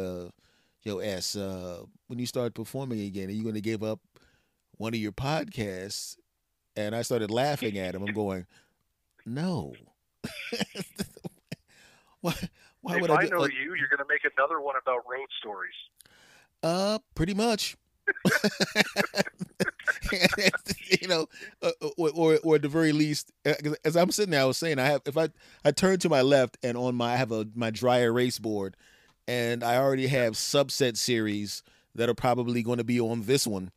yo, S, when you start performing again, are you going to give up one of your podcasts? And I started laughing at him. I'm going, no. Why would I know you, you're going to make another one about road stories. Pretty much. You know, or at the very least, as I'm sitting there, I was saying, I have, if I turn to my left and on my, I have my dry erase board, and I already have subset series that are probably going to be on this one.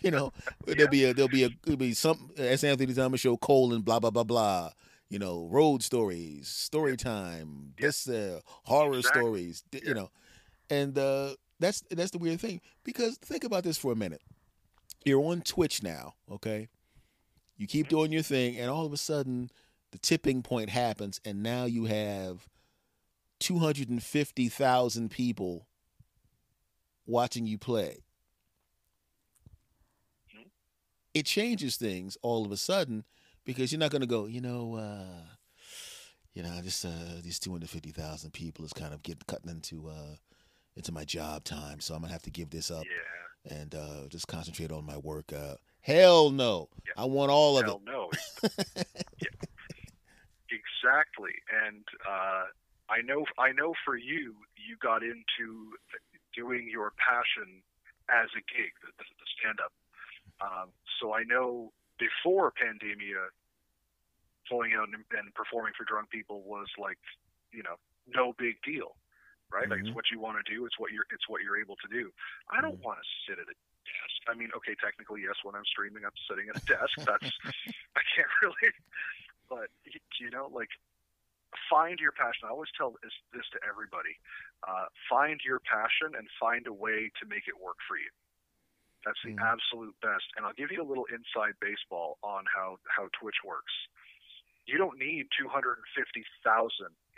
You know, yeah. there'll be some S. Anthony Thomas Show, colon, blah, blah, blah, blah. You know, road stories, story time, this horror stories, you know, and that's the weird thing, because think about this for a minute. You're on Twitch now, okay? You keep doing your thing, and all of a sudden, the tipping point happens, and now you have 250,000 people watching you play. It changes things all of a sudden. Because you're not going to go, these 250,000 people is kind of cutting into my job time, so I'm going to have to give this up and just concentrate on my work. Hell no. Yeah. I want all of it. Hell no. Yeah. Exactly. And I know for you, you got into doing your passion as a gig, the stand-up. So I know... Before pandemia, going out and performing for drunk people was like, no big deal, right? Mm-hmm. Like it's what you want to do, it's what you're able to do. I don't want to sit at a desk. I mean, okay, technically yes, when I'm streaming, I'm sitting at a desk. That's I can't really, but like find your passion. I always tell this to everybody: find your passion and find a way to make it work for you. That's the absolute best. And I'll give you a little inside baseball on how Twitch works. You don't need 250,000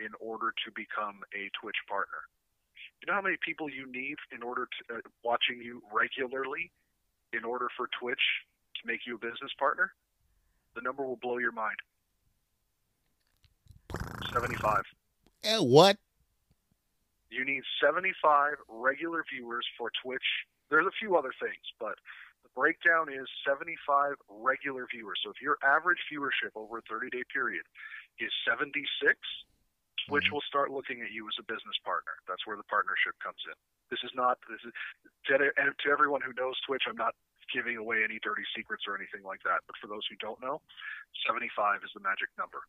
in order to become a Twitch partner. You know how many people you need in order to watching you regularly in order for Twitch to make you a business partner? The number will blow your mind. 75. What? You need 75 regular viewers for Twitch. There's a few other things, but the breakdown is 75 regular viewers. So if your average viewership over a 30-day period is 76, Twitch will start looking at you as a business partner. That's where the partnership comes in. This is to everyone who knows Twitch, I'm not giving away any dirty secrets or anything like that. But for those who don't know, 75 is the magic number.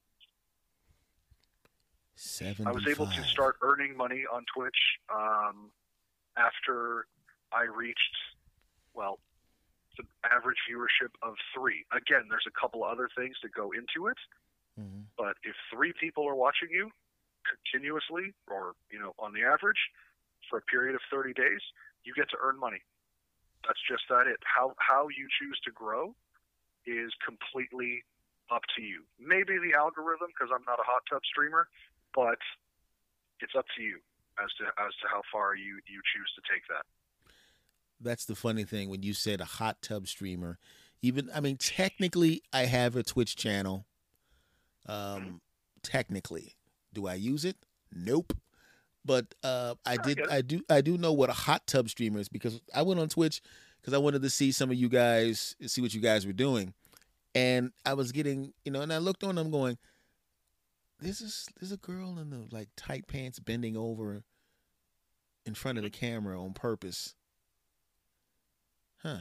75. I was able to start earning money on Twitch after I reached, well, the average viewership of 3. Again, there's a couple other things that go into it, but if 3 people are watching you continuously, or on the average for a period of 30 days, you get to earn money. That's just that it. How you choose to grow is completely up to you. Maybe the algorithm, because I'm not a hot tub streamer, but it's up to you as to how far you choose to take that. That's the funny thing when you said a hot tub streamer. Technically, I have a Twitch channel. Technically, do I use it? Nope. But I do know what a hot tub streamer is, because I went on Twitch because I wanted to see some of you guys, see what you guys were doing, and I was getting and I looked on. I'm going, there's a girl in the tight pants bending over in front of the camera on purpose. Huh.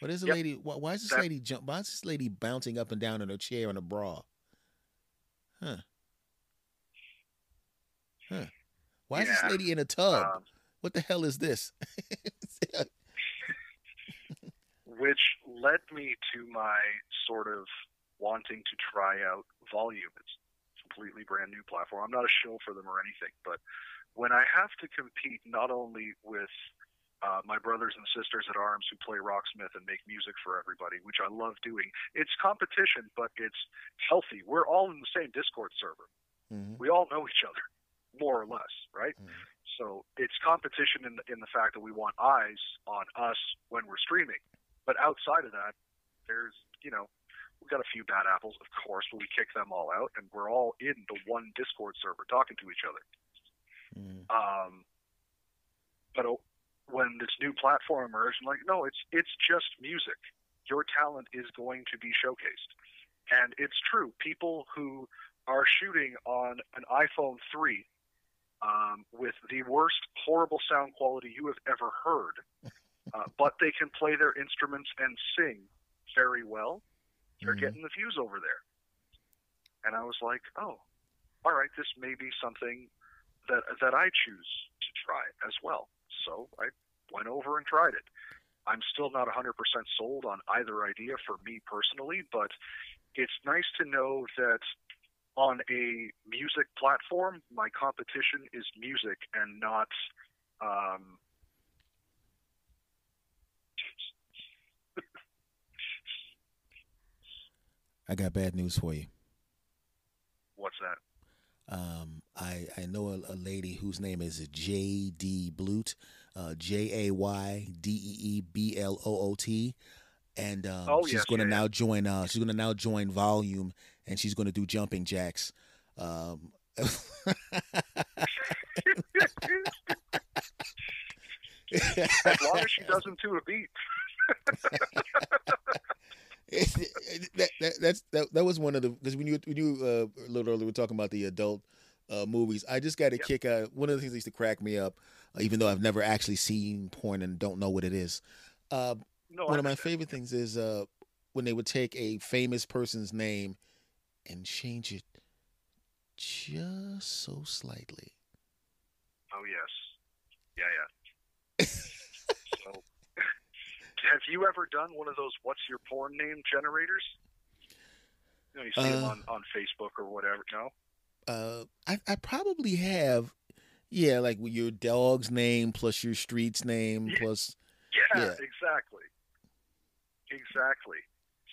What is the lady? Why is this lady jump? Why is this lady bouncing up and down in her chair in a bra? Huh. Huh. Why is this lady in a tub? What the hell is this? Which led me to my sort of wanting to try out Volume. It's a completely brand new platform. I'm not a shill for them or anything, but when I have to compete not only with my brothers and sisters at arms who play Rocksmith and make music for everybody, which I love doing. It's competition, but it's healthy. We're all in the same Discord server. We all know each other, more or less, right? So it's competition in the fact that we want eyes on us when we're streaming. But outside of that, there's, we've got a few bad apples, of course, but we kick them all out, and we're all in the one Discord server talking to each other. Mm. But when this new platform emerged, I'm like, no, it's just music. Your talent is going to be showcased. And it's true. People who are shooting on an iPhone 3 with the worst, horrible sound quality you have ever heard, but they can play their instruments and sing very well. They're mm-hmm. getting the views over there. And I was like, oh, all right, this may be something that I choose to try as well. So I went over and tried it. I'm still not 100% sold on either idea for me personally, but it's nice to know that on a music platform, my competition is music and not I got bad news for you. What's that? I know a lady whose name is J.D. Blute, J-A-Y-D-E-E-B-L-O-O-T, and she's going to now join Volume, and she's going to do jumping jacks. As long as she doesn't do a beat. That was one of the, because when you a little earlier were talking about the adult movies, I just got a kick out. One of the things that used to crack me up, even though I've never actually seen porn and don't know what it is. One of my favorite things is when they would take a famous person's name and change it just so slightly. Oh yes, yeah. So, have you ever done one of those "What's your porn name" generators? You know, you see them on Facebook or whatever. No. I probably have. Yeah, like with your dog's name plus your street's name plus. Yeah, exactly.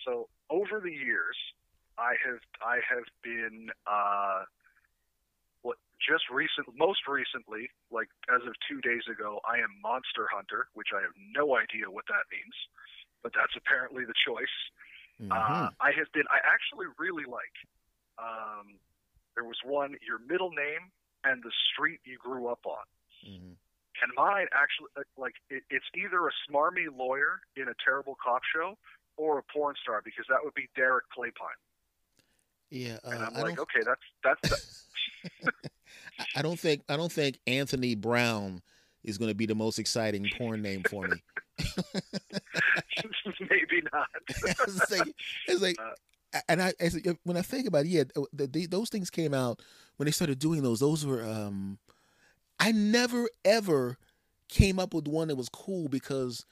So over the years, I have been most recently, like as of 2 days ago, I am Monster Hunter, which I have no idea what that means, but that's apparently the choice. Mm-hmm. I actually really like. There was one, your middle name and the street you grew up on. Mm-hmm. And mine actually, like, it's either a smarmy lawyer in a terrible cop show or a porn star, because that would be Derek Claypine. Yeah, and I'm like, okay, that's. I don't think Anthony Brown is going to be the most exciting porn name for me. Maybe not. When I think about it, those things came out when they started doing those. Those were I never ever came up with one that was cool, because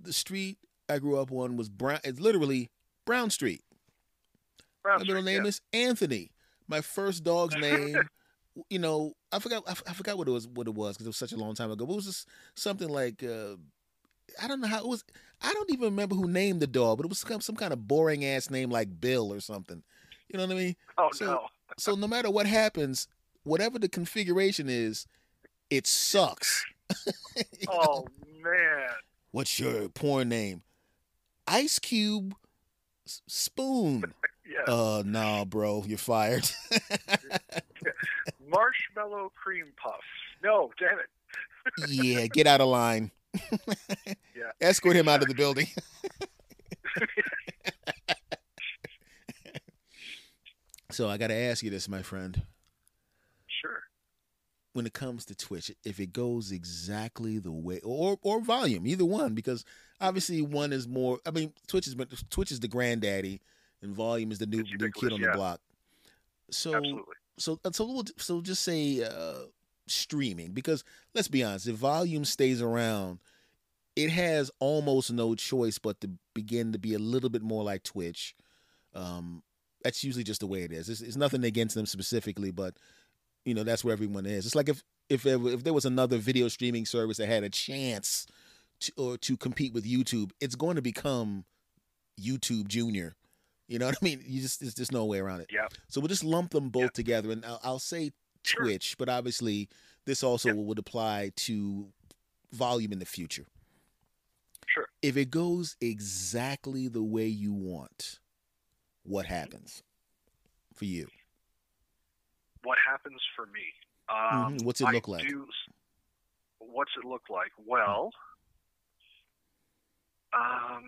the street I grew up on was Brown. It's literally Brown Street. My middle name is Anthony. My first dog's name, you know, I forgot what it was because it was such a long time ago. But it was just something like I don't know how it was. I don't even remember who named the dog, but it was some kind of boring ass name like Bill or something. You know what I mean? Oh no! So no matter what happens, whatever the configuration is, it sucks. Man! What's your porn name? Ice Cube Spoon. Yeah. No, bro, you're fired. Marshmallow cream puff. No, damn it. Yeah, get out of line. Yeah. Escort him out of the building. So I got to ask you this, my friend. Sure. When it comes to Twitch, if it goes exactly the way, or Volume, either one, because obviously one is more. I mean, Twitch is the granddaddy. And Volume is the new kid on the block. So, absolutely. So just say streaming, because let's be honest, if Volume stays around, it has almost no choice but to begin to be a little bit more like Twitch. That's usually just the way it is. It's nothing against them specifically, but you know that's where everyone is. It's like if there was another video streaming service that had a chance to compete with YouTube, it's going to become YouTube Junior. You know what I mean? There's just no way around it. Yeah. So we'll just lump them both together, and I'll say Twitch, but obviously this also would apply to Volume in the future. Sure. If it goes exactly the way you want, what happens for you? What happens for me? What's it look like? What's it look like? Well, I'm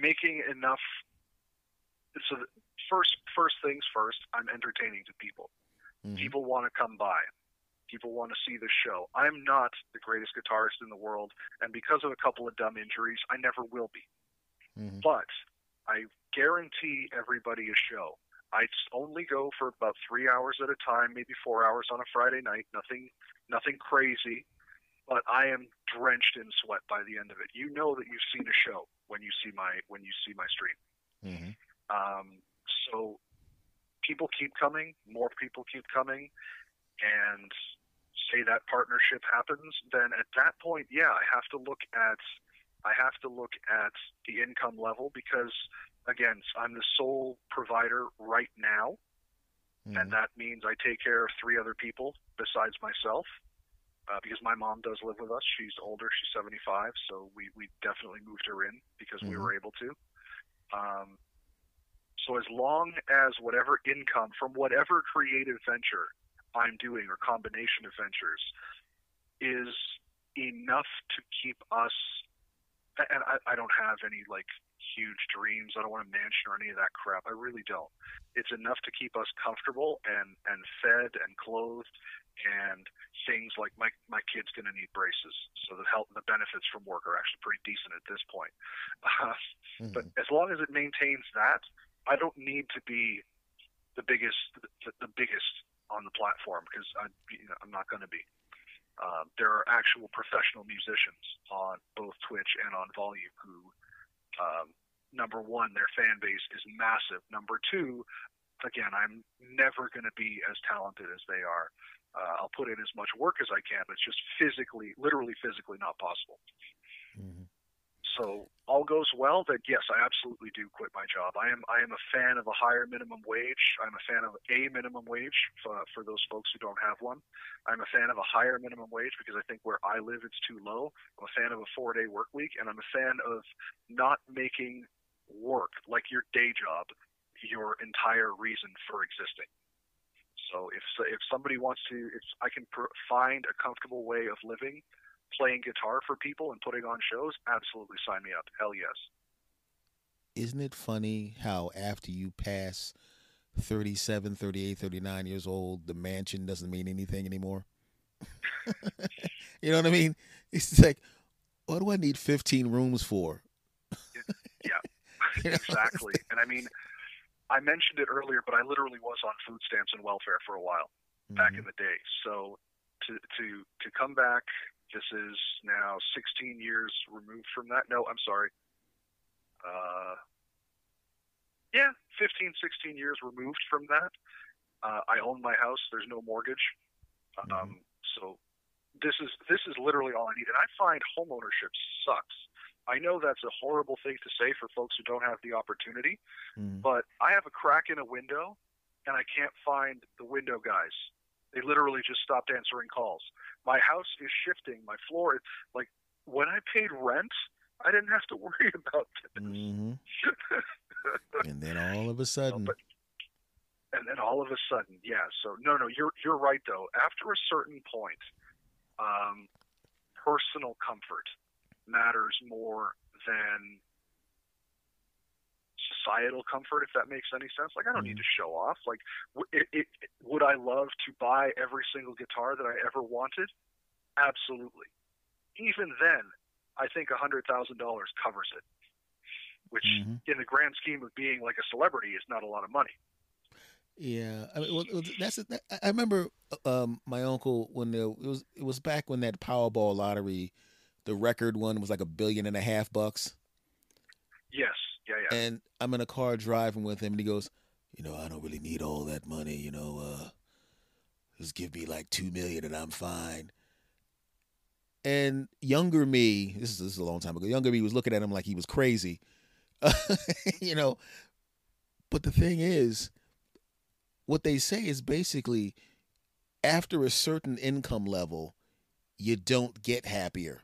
making enough. So first things first, I'm entertaining to people. Mm-hmm. People want to come by. People want to see the show. I'm not the greatest guitarist in the world, and because of a couple of dumb injuries, I never will be. Mm-hmm. But I guarantee everybody a show. I only go for about 3 hours at a time, maybe 4 hours on a Friday night. Nothing crazy, but I am drenched in sweat by the end of it. You know that you've seen a show when you see my stream. Mm-hmm. So people keep coming, more people keep coming, and say that partnership happens, then at that point, yeah, I have to look at the income level, because again, I'm the sole provider right now. Mm-hmm. And that means I take care of 3 other people besides myself, because my mom does live with us. She's older, she's 75. So we definitely moved her in because mm-hmm. we were able to, so as long as whatever income from whatever creative venture I'm doing or combination of ventures is enough to keep us, and I don't have any like huge dreams. I don't want a mansion or any of that crap. I really don't. It's enough to keep us comfortable and fed and clothed, and things like my kid's going to need braces. So the help and the benefits from work are actually pretty decent at this point. Mm-hmm. But as long as it maintains that, I don't need to be the biggest on the platform, because I'm not going to be. There are actual professional musicians on both Twitch and on Volume who, number one, their fan base is massive. Number two, again, I'm never going to be as talented as they are. I'll put in as much work as I can, but it's just physically, literally physically not possible. Mm-hmm. So all goes well, then yes, I absolutely do quit my job. I am a fan of a higher minimum wage. I'm a fan of a minimum wage for those folks who don't have one. I'm a fan of a higher minimum wage because I think where I live it's too low. I'm a fan of a 4-day work week, and I'm a fan of not making work, like your day job, your entire reason for existing. So if somebody wants to, I can find a comfortable way of living, playing guitar for people and putting on shows, absolutely sign me up. Hell yes. Isn't it funny how after you pass 37, 38, 39 years old, the mansion doesn't mean anything anymore? You know what I mean? It's like, what do I need 15 rooms for? Yeah, exactly. And I mean, I mentioned it earlier, but I literally was on food stamps and welfare for a while back in the day. So to come back, this is now 16 years removed from that. No, I'm sorry. 15, 16 years removed from that. I own my house. There's no mortgage. So this is literally all I need. And I find homeownership sucks. I know that's a horrible thing to say for folks who don't have the opportunity, but I have a crack in a window, and I can't find the window guys. They literally just stopped answering calls. My house is shifting. My floor is like, when I paid rent, I didn't have to worry about this. Mm-hmm. And then all of a sudden. Yeah. So no, you're right though. After a certain point, personal comfort matters more than societal comfort, if that makes any sense. Like, I don't need to show off. Like, would I love to buy every single guitar that I ever wanted? Absolutely. Even then, I think $100,000 covers it, which in the grand scheme of being like a celebrity is not a lot of money. Yeah. I mean, well, I remember my uncle, when it was back when that Powerball lottery, the record one was like $1.5 billion. Yes. Yeah. And I'm in a car driving with him, and he goes, I don't really need all that money, just give me like $2 million and I'm fine. And younger me, this is a long time ago, younger me was looking at him like he was crazy, But the thing is, what they say is basically after a certain income level, you don't get happier.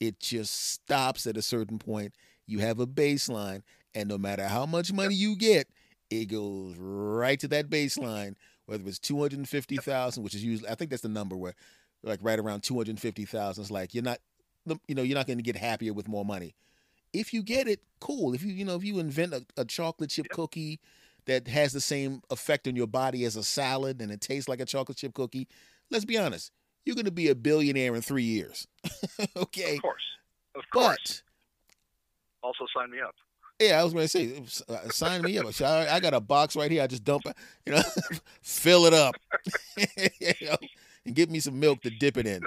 It just stops at a certain point. You have a baseline. And no matter how much money you get, it goes right to that baseline, whether it was 250,000, which is usually, I think that's the number where, like, right around 250,000, it's like, you're not going to get happier with more money. If you get it, cool. If you invent a chocolate chip cookie that has the same effect on your body as a salad and it tastes like a chocolate chip cookie, let's be honest, you're going to be a billionaire in 3 years. Okay. Of course. But, also sign me up. Yeah, I was going to say, sign me up. I got a box right here. I just dump it, fill it up, and give me some milk to dip it in.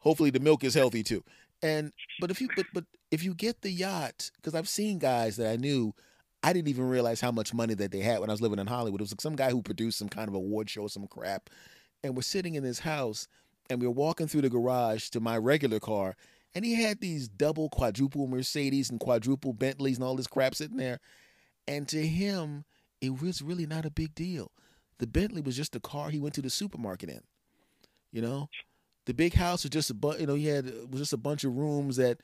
Hopefully the milk is healthy too. But if you get the yacht, because I've seen guys that I knew, I didn't even realize how much money that they had when I was living in Hollywood. It was like some guy who produced some kind of award show, some crap. And we're sitting in his house and we're walking through the garage to my regular car. And he had these double, quadruple Mercedes and quadruple Bentleys and all this crap sitting there. And to him, it was really not a big deal. The Bentley was just the car he went to the supermarket in. The big house was just a bunch of rooms that,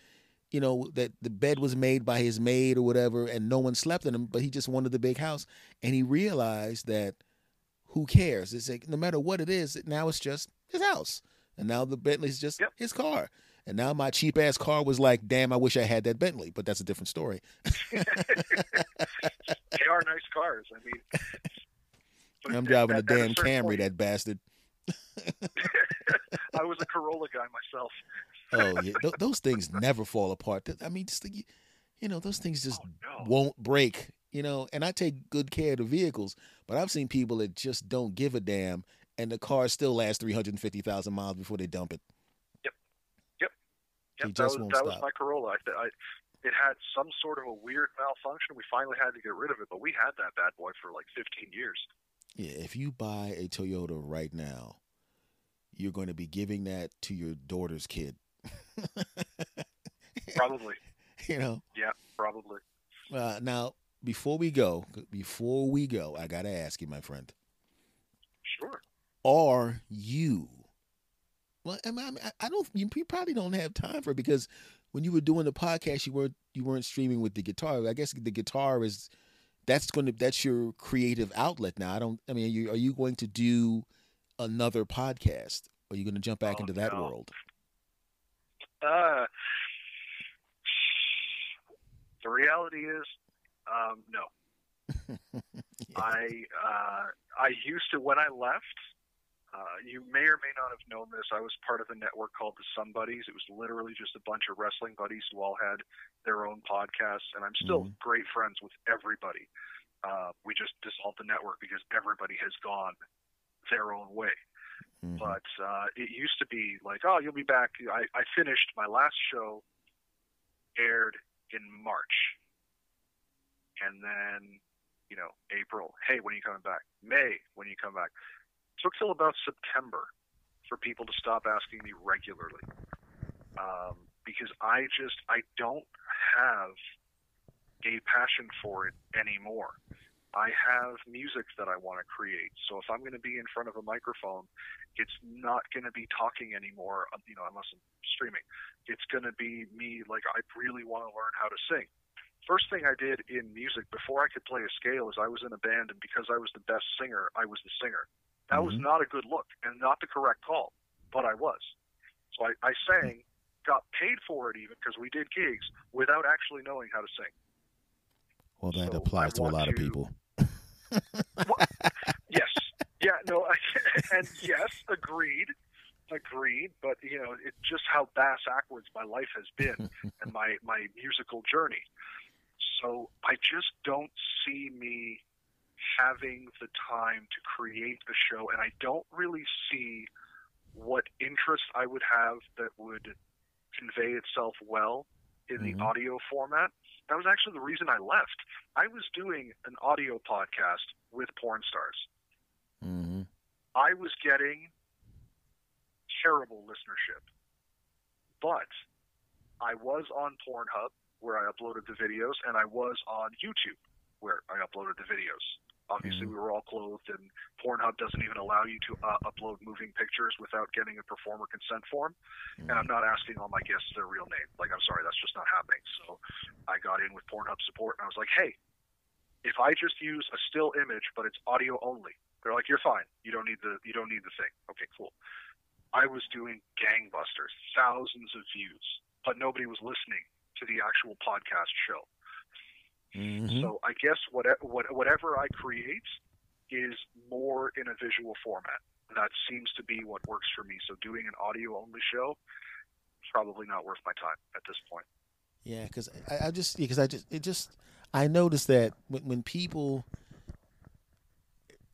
that the bed was made by his maid or whatever, and no one slept in him, but he just wanted the big house. And he realized that who cares? It's like, no matter what it is, now it's just his house. And now the Bentley's just his car. And now my cheap ass car was like, damn, I wish I had that Bentley, but that's a different story. They are nice cars. I mean, I'm driving a damn Camry, that bastard. I was a Corolla guy myself. Oh yeah, those things never fall apart. I mean, just those things just won't break. And I take good care of the vehicles, but I've seen people that just don't give a damn, and the car still lasts 350,000 miles before they dump it. Yep, that was my Corolla. It had some sort of a weird malfunction. We finally had to get rid of it, but we had that bad boy for like 15 years. Yeah, if you buy a Toyota right now, you're going to be giving that to your daughter's kid. Probably. Yeah, probably. Now, before we go, I got to ask you, my friend. Sure. Are you... Well, I don't. You probably don't have time for it, because when you were doing the podcast, you weren't streaming with the guitar. I guess the guitar is that's your creative outlet now. Are you going to do another podcast? Or are you going to jump back into that world? The reality is, no. Yeah. I used to, when I left. You may or may not have known this. I was part of a network called The Somebodies. It was literally just a bunch of wrestling buddies who all had their own podcasts, and I'm still great friends with everybody. We just dissolved the network because everybody has gone their own way. Mm-hmm. But it used to be like, oh, you'll be back. I finished my last show, aired in March, and then April. Hey, when are you coming back? May, when are you coming back? Took till about September for people to stop asking me regularly, because I don't have a passion for it anymore. I have music that I want to create, so if I'm going to be in front of a microphone, it's not going to be talking anymore, unless I'm streaming. It's going to be me, like, I really want to learn how to sing. First thing I did in music before I could play a scale is I was in a band, and because I was the best singer, I was the singer. That was not a good look and not the correct call, but I was. So I sang, got paid for it even, because we did gigs without actually knowing how to sing. Well, that applies to a lot of people. Well, yes. Yeah, no, and yes, agreed, but, it's just how bass-ackwards my life has been and my musical journey. So I just don't see me having the time to create the show, and I don't really see what interest I would have that would convey itself well in the audio format. That was actually the reason I left. I was doing an audio podcast with porn stars. Mm-hmm. I was getting terrible listenership, but I was on Pornhub, where I uploaded the videos, and I was on YouTube, where I uploaded the videos. Obviously, we were all clothed, and Pornhub doesn't even allow you to upload moving pictures without getting a performer consent form. And I'm not asking all my guests their real name. Like, I'm sorry, that's just not happening. So I got in with Pornhub support, and I was like, hey, if I just use a still image, but it's audio only, They're like, you're fine. You don't need the thing. Okay, cool. I was doing gangbusters, thousands of views, but nobody was listening to the actual podcast show. Mm-hmm. So I guess whatever I create is more in a visual format. That seems to be what works for me. So doing an audio-only show, probably not worth my time at this point. Yeah, because I noticed that when people,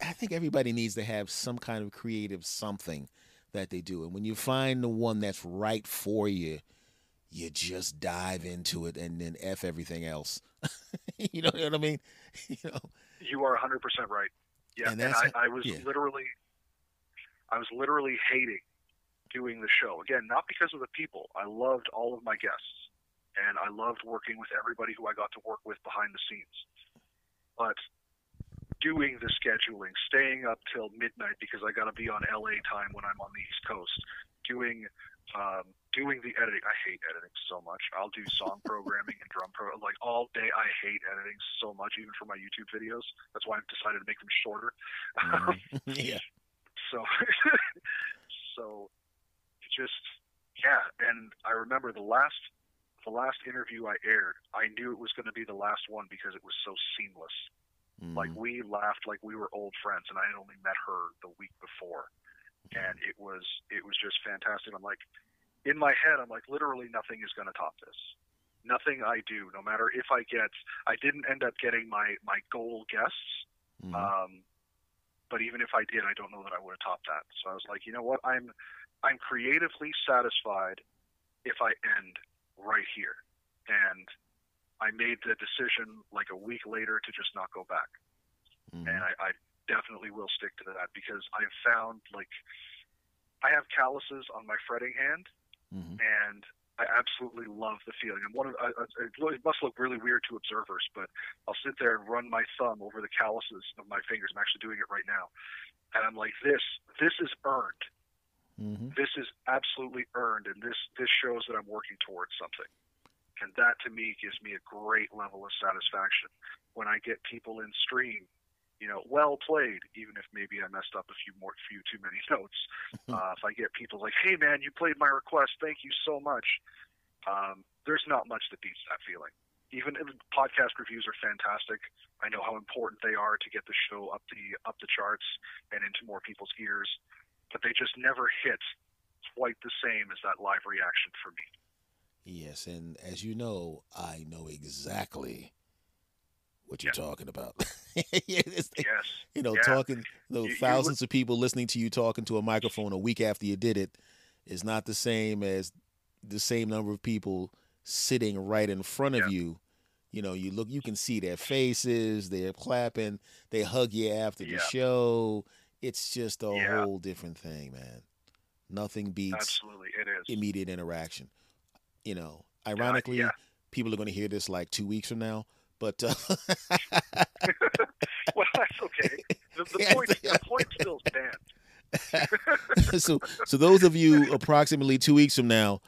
I think everybody needs to have some kind of creative something that they do, and when you find the one that's right for you, you just dive into it and then F everything else. You know what I mean? You know. You are 100% right. Yeah, I was literally hating doing the show. Again, not because of the people. I loved all of my guests, and I loved working with everybody who I got to work with behind the scenes. But doing the scheduling, staying up till midnight because I got to be on LA time when I'm on the East Coast, doing the editing. I hate editing so much. I'll do song programming and like all day. I hate editing so much, even for my YouTube videos. That's why I've decided to make them shorter. Yeah. So just, yeah. And I remember the last interview I aired, I knew it was going to be the last one because it was so seamless. Mm-hmm. Like, we laughed like we were old friends, and I had only met her the week before. And it was just fantastic. I'm like, in my head, I'm like, literally nothing is going to top this. Nothing I do, no matter if I didn't end up getting my goal guests. Mm-hmm. But even if I did, I don't know that I would have topped that. So I was like, you know what? I'm creatively satisfied if I end right here. And I made the decision like a week later to just not go back. Mm-hmm. And I definitely will stick to that because I've found, like, I have calluses on my fretting hand, mm-hmm. and I absolutely love the feeling. And it must look really weird to observers, but I'll sit there and run my thumb over the calluses of my fingers. I'm actually doing it right now. And I'm like, this is earned. Mm-hmm. This is absolutely earned. And this shows that I'm working towards something. And that, to me, gives me a great level of satisfaction when I get people in stream, you know, well played, even if maybe I messed up a few too many notes. If I get people like, hey, man, you played my request. Thank you so much. There's not much that beats that feeling. Even podcast reviews are fantastic. I know how important they are to get the show up the charts and into more people's ears, but they just never hit quite the same as that live reaction for me. Yes, and as you know, I know exactly what you're talking about. You know, talking thousands of people listening to you talking to a microphone a week after you did it is not the same as the same number of people sitting right in front of you. You know, you can see their faces, they're clapping, they hug you after the show. It's just a whole different thing, man. Nothing beats immediate interaction. You know, ironically, people are going to hear this like 2 weeks from now, but well, that's okay. The point still stands. So those of you approximately 2 weeks from now,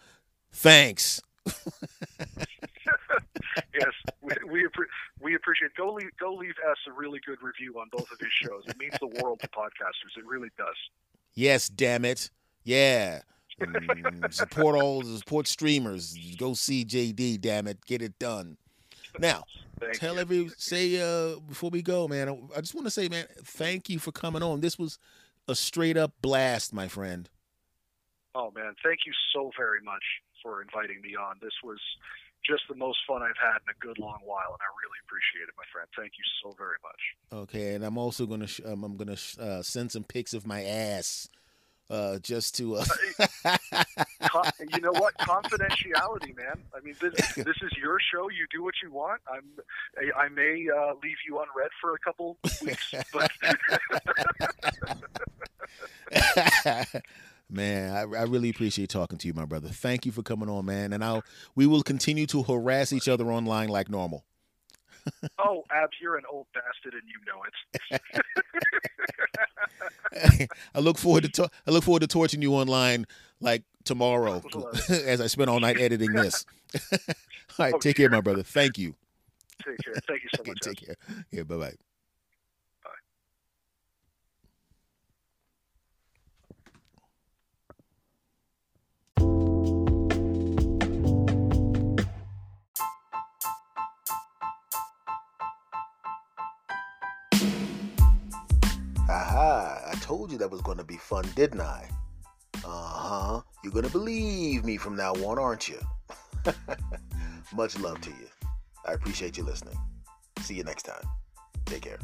thanks. Yes, we appreciate it. Go leave us a really good review on both of his shows. It means the world to podcasters. It really does. Yes, damn it. Yeah. Support streamers. Go see JD, damn it. Get it done. Now, before we go, man, I just want to say, man, thank you for coming on. This was a straight up blast, my friend. Oh, man, thank you so very much for inviting me on. This was just the most fun I've had in a good long while, and I really appreciate it, my friend. Thank you so very much. Okay, and I'm also going to send some pics of my ass. Just to you know what, confidentiality, man. I mean, this is your show. You do what you want. I may leave you unread for a couple weeks, but man, I really appreciate talking to you, my brother. Thank you for coming on, man. And we will continue to harass each other online like normal. Oh, Abs, you're an old bastard, and you know it. I look forward to torturing you online like tomorrow, as I spent all night editing this. All right, take care, my brother. Thank you. Take care. Thank you so much. Take care. Yeah, bye-bye. told you that was going to be fun, didn't I? Uh-huh. You're going to believe me from now on, aren't you? Much love to you. I appreciate you listening. See you next time. Take care.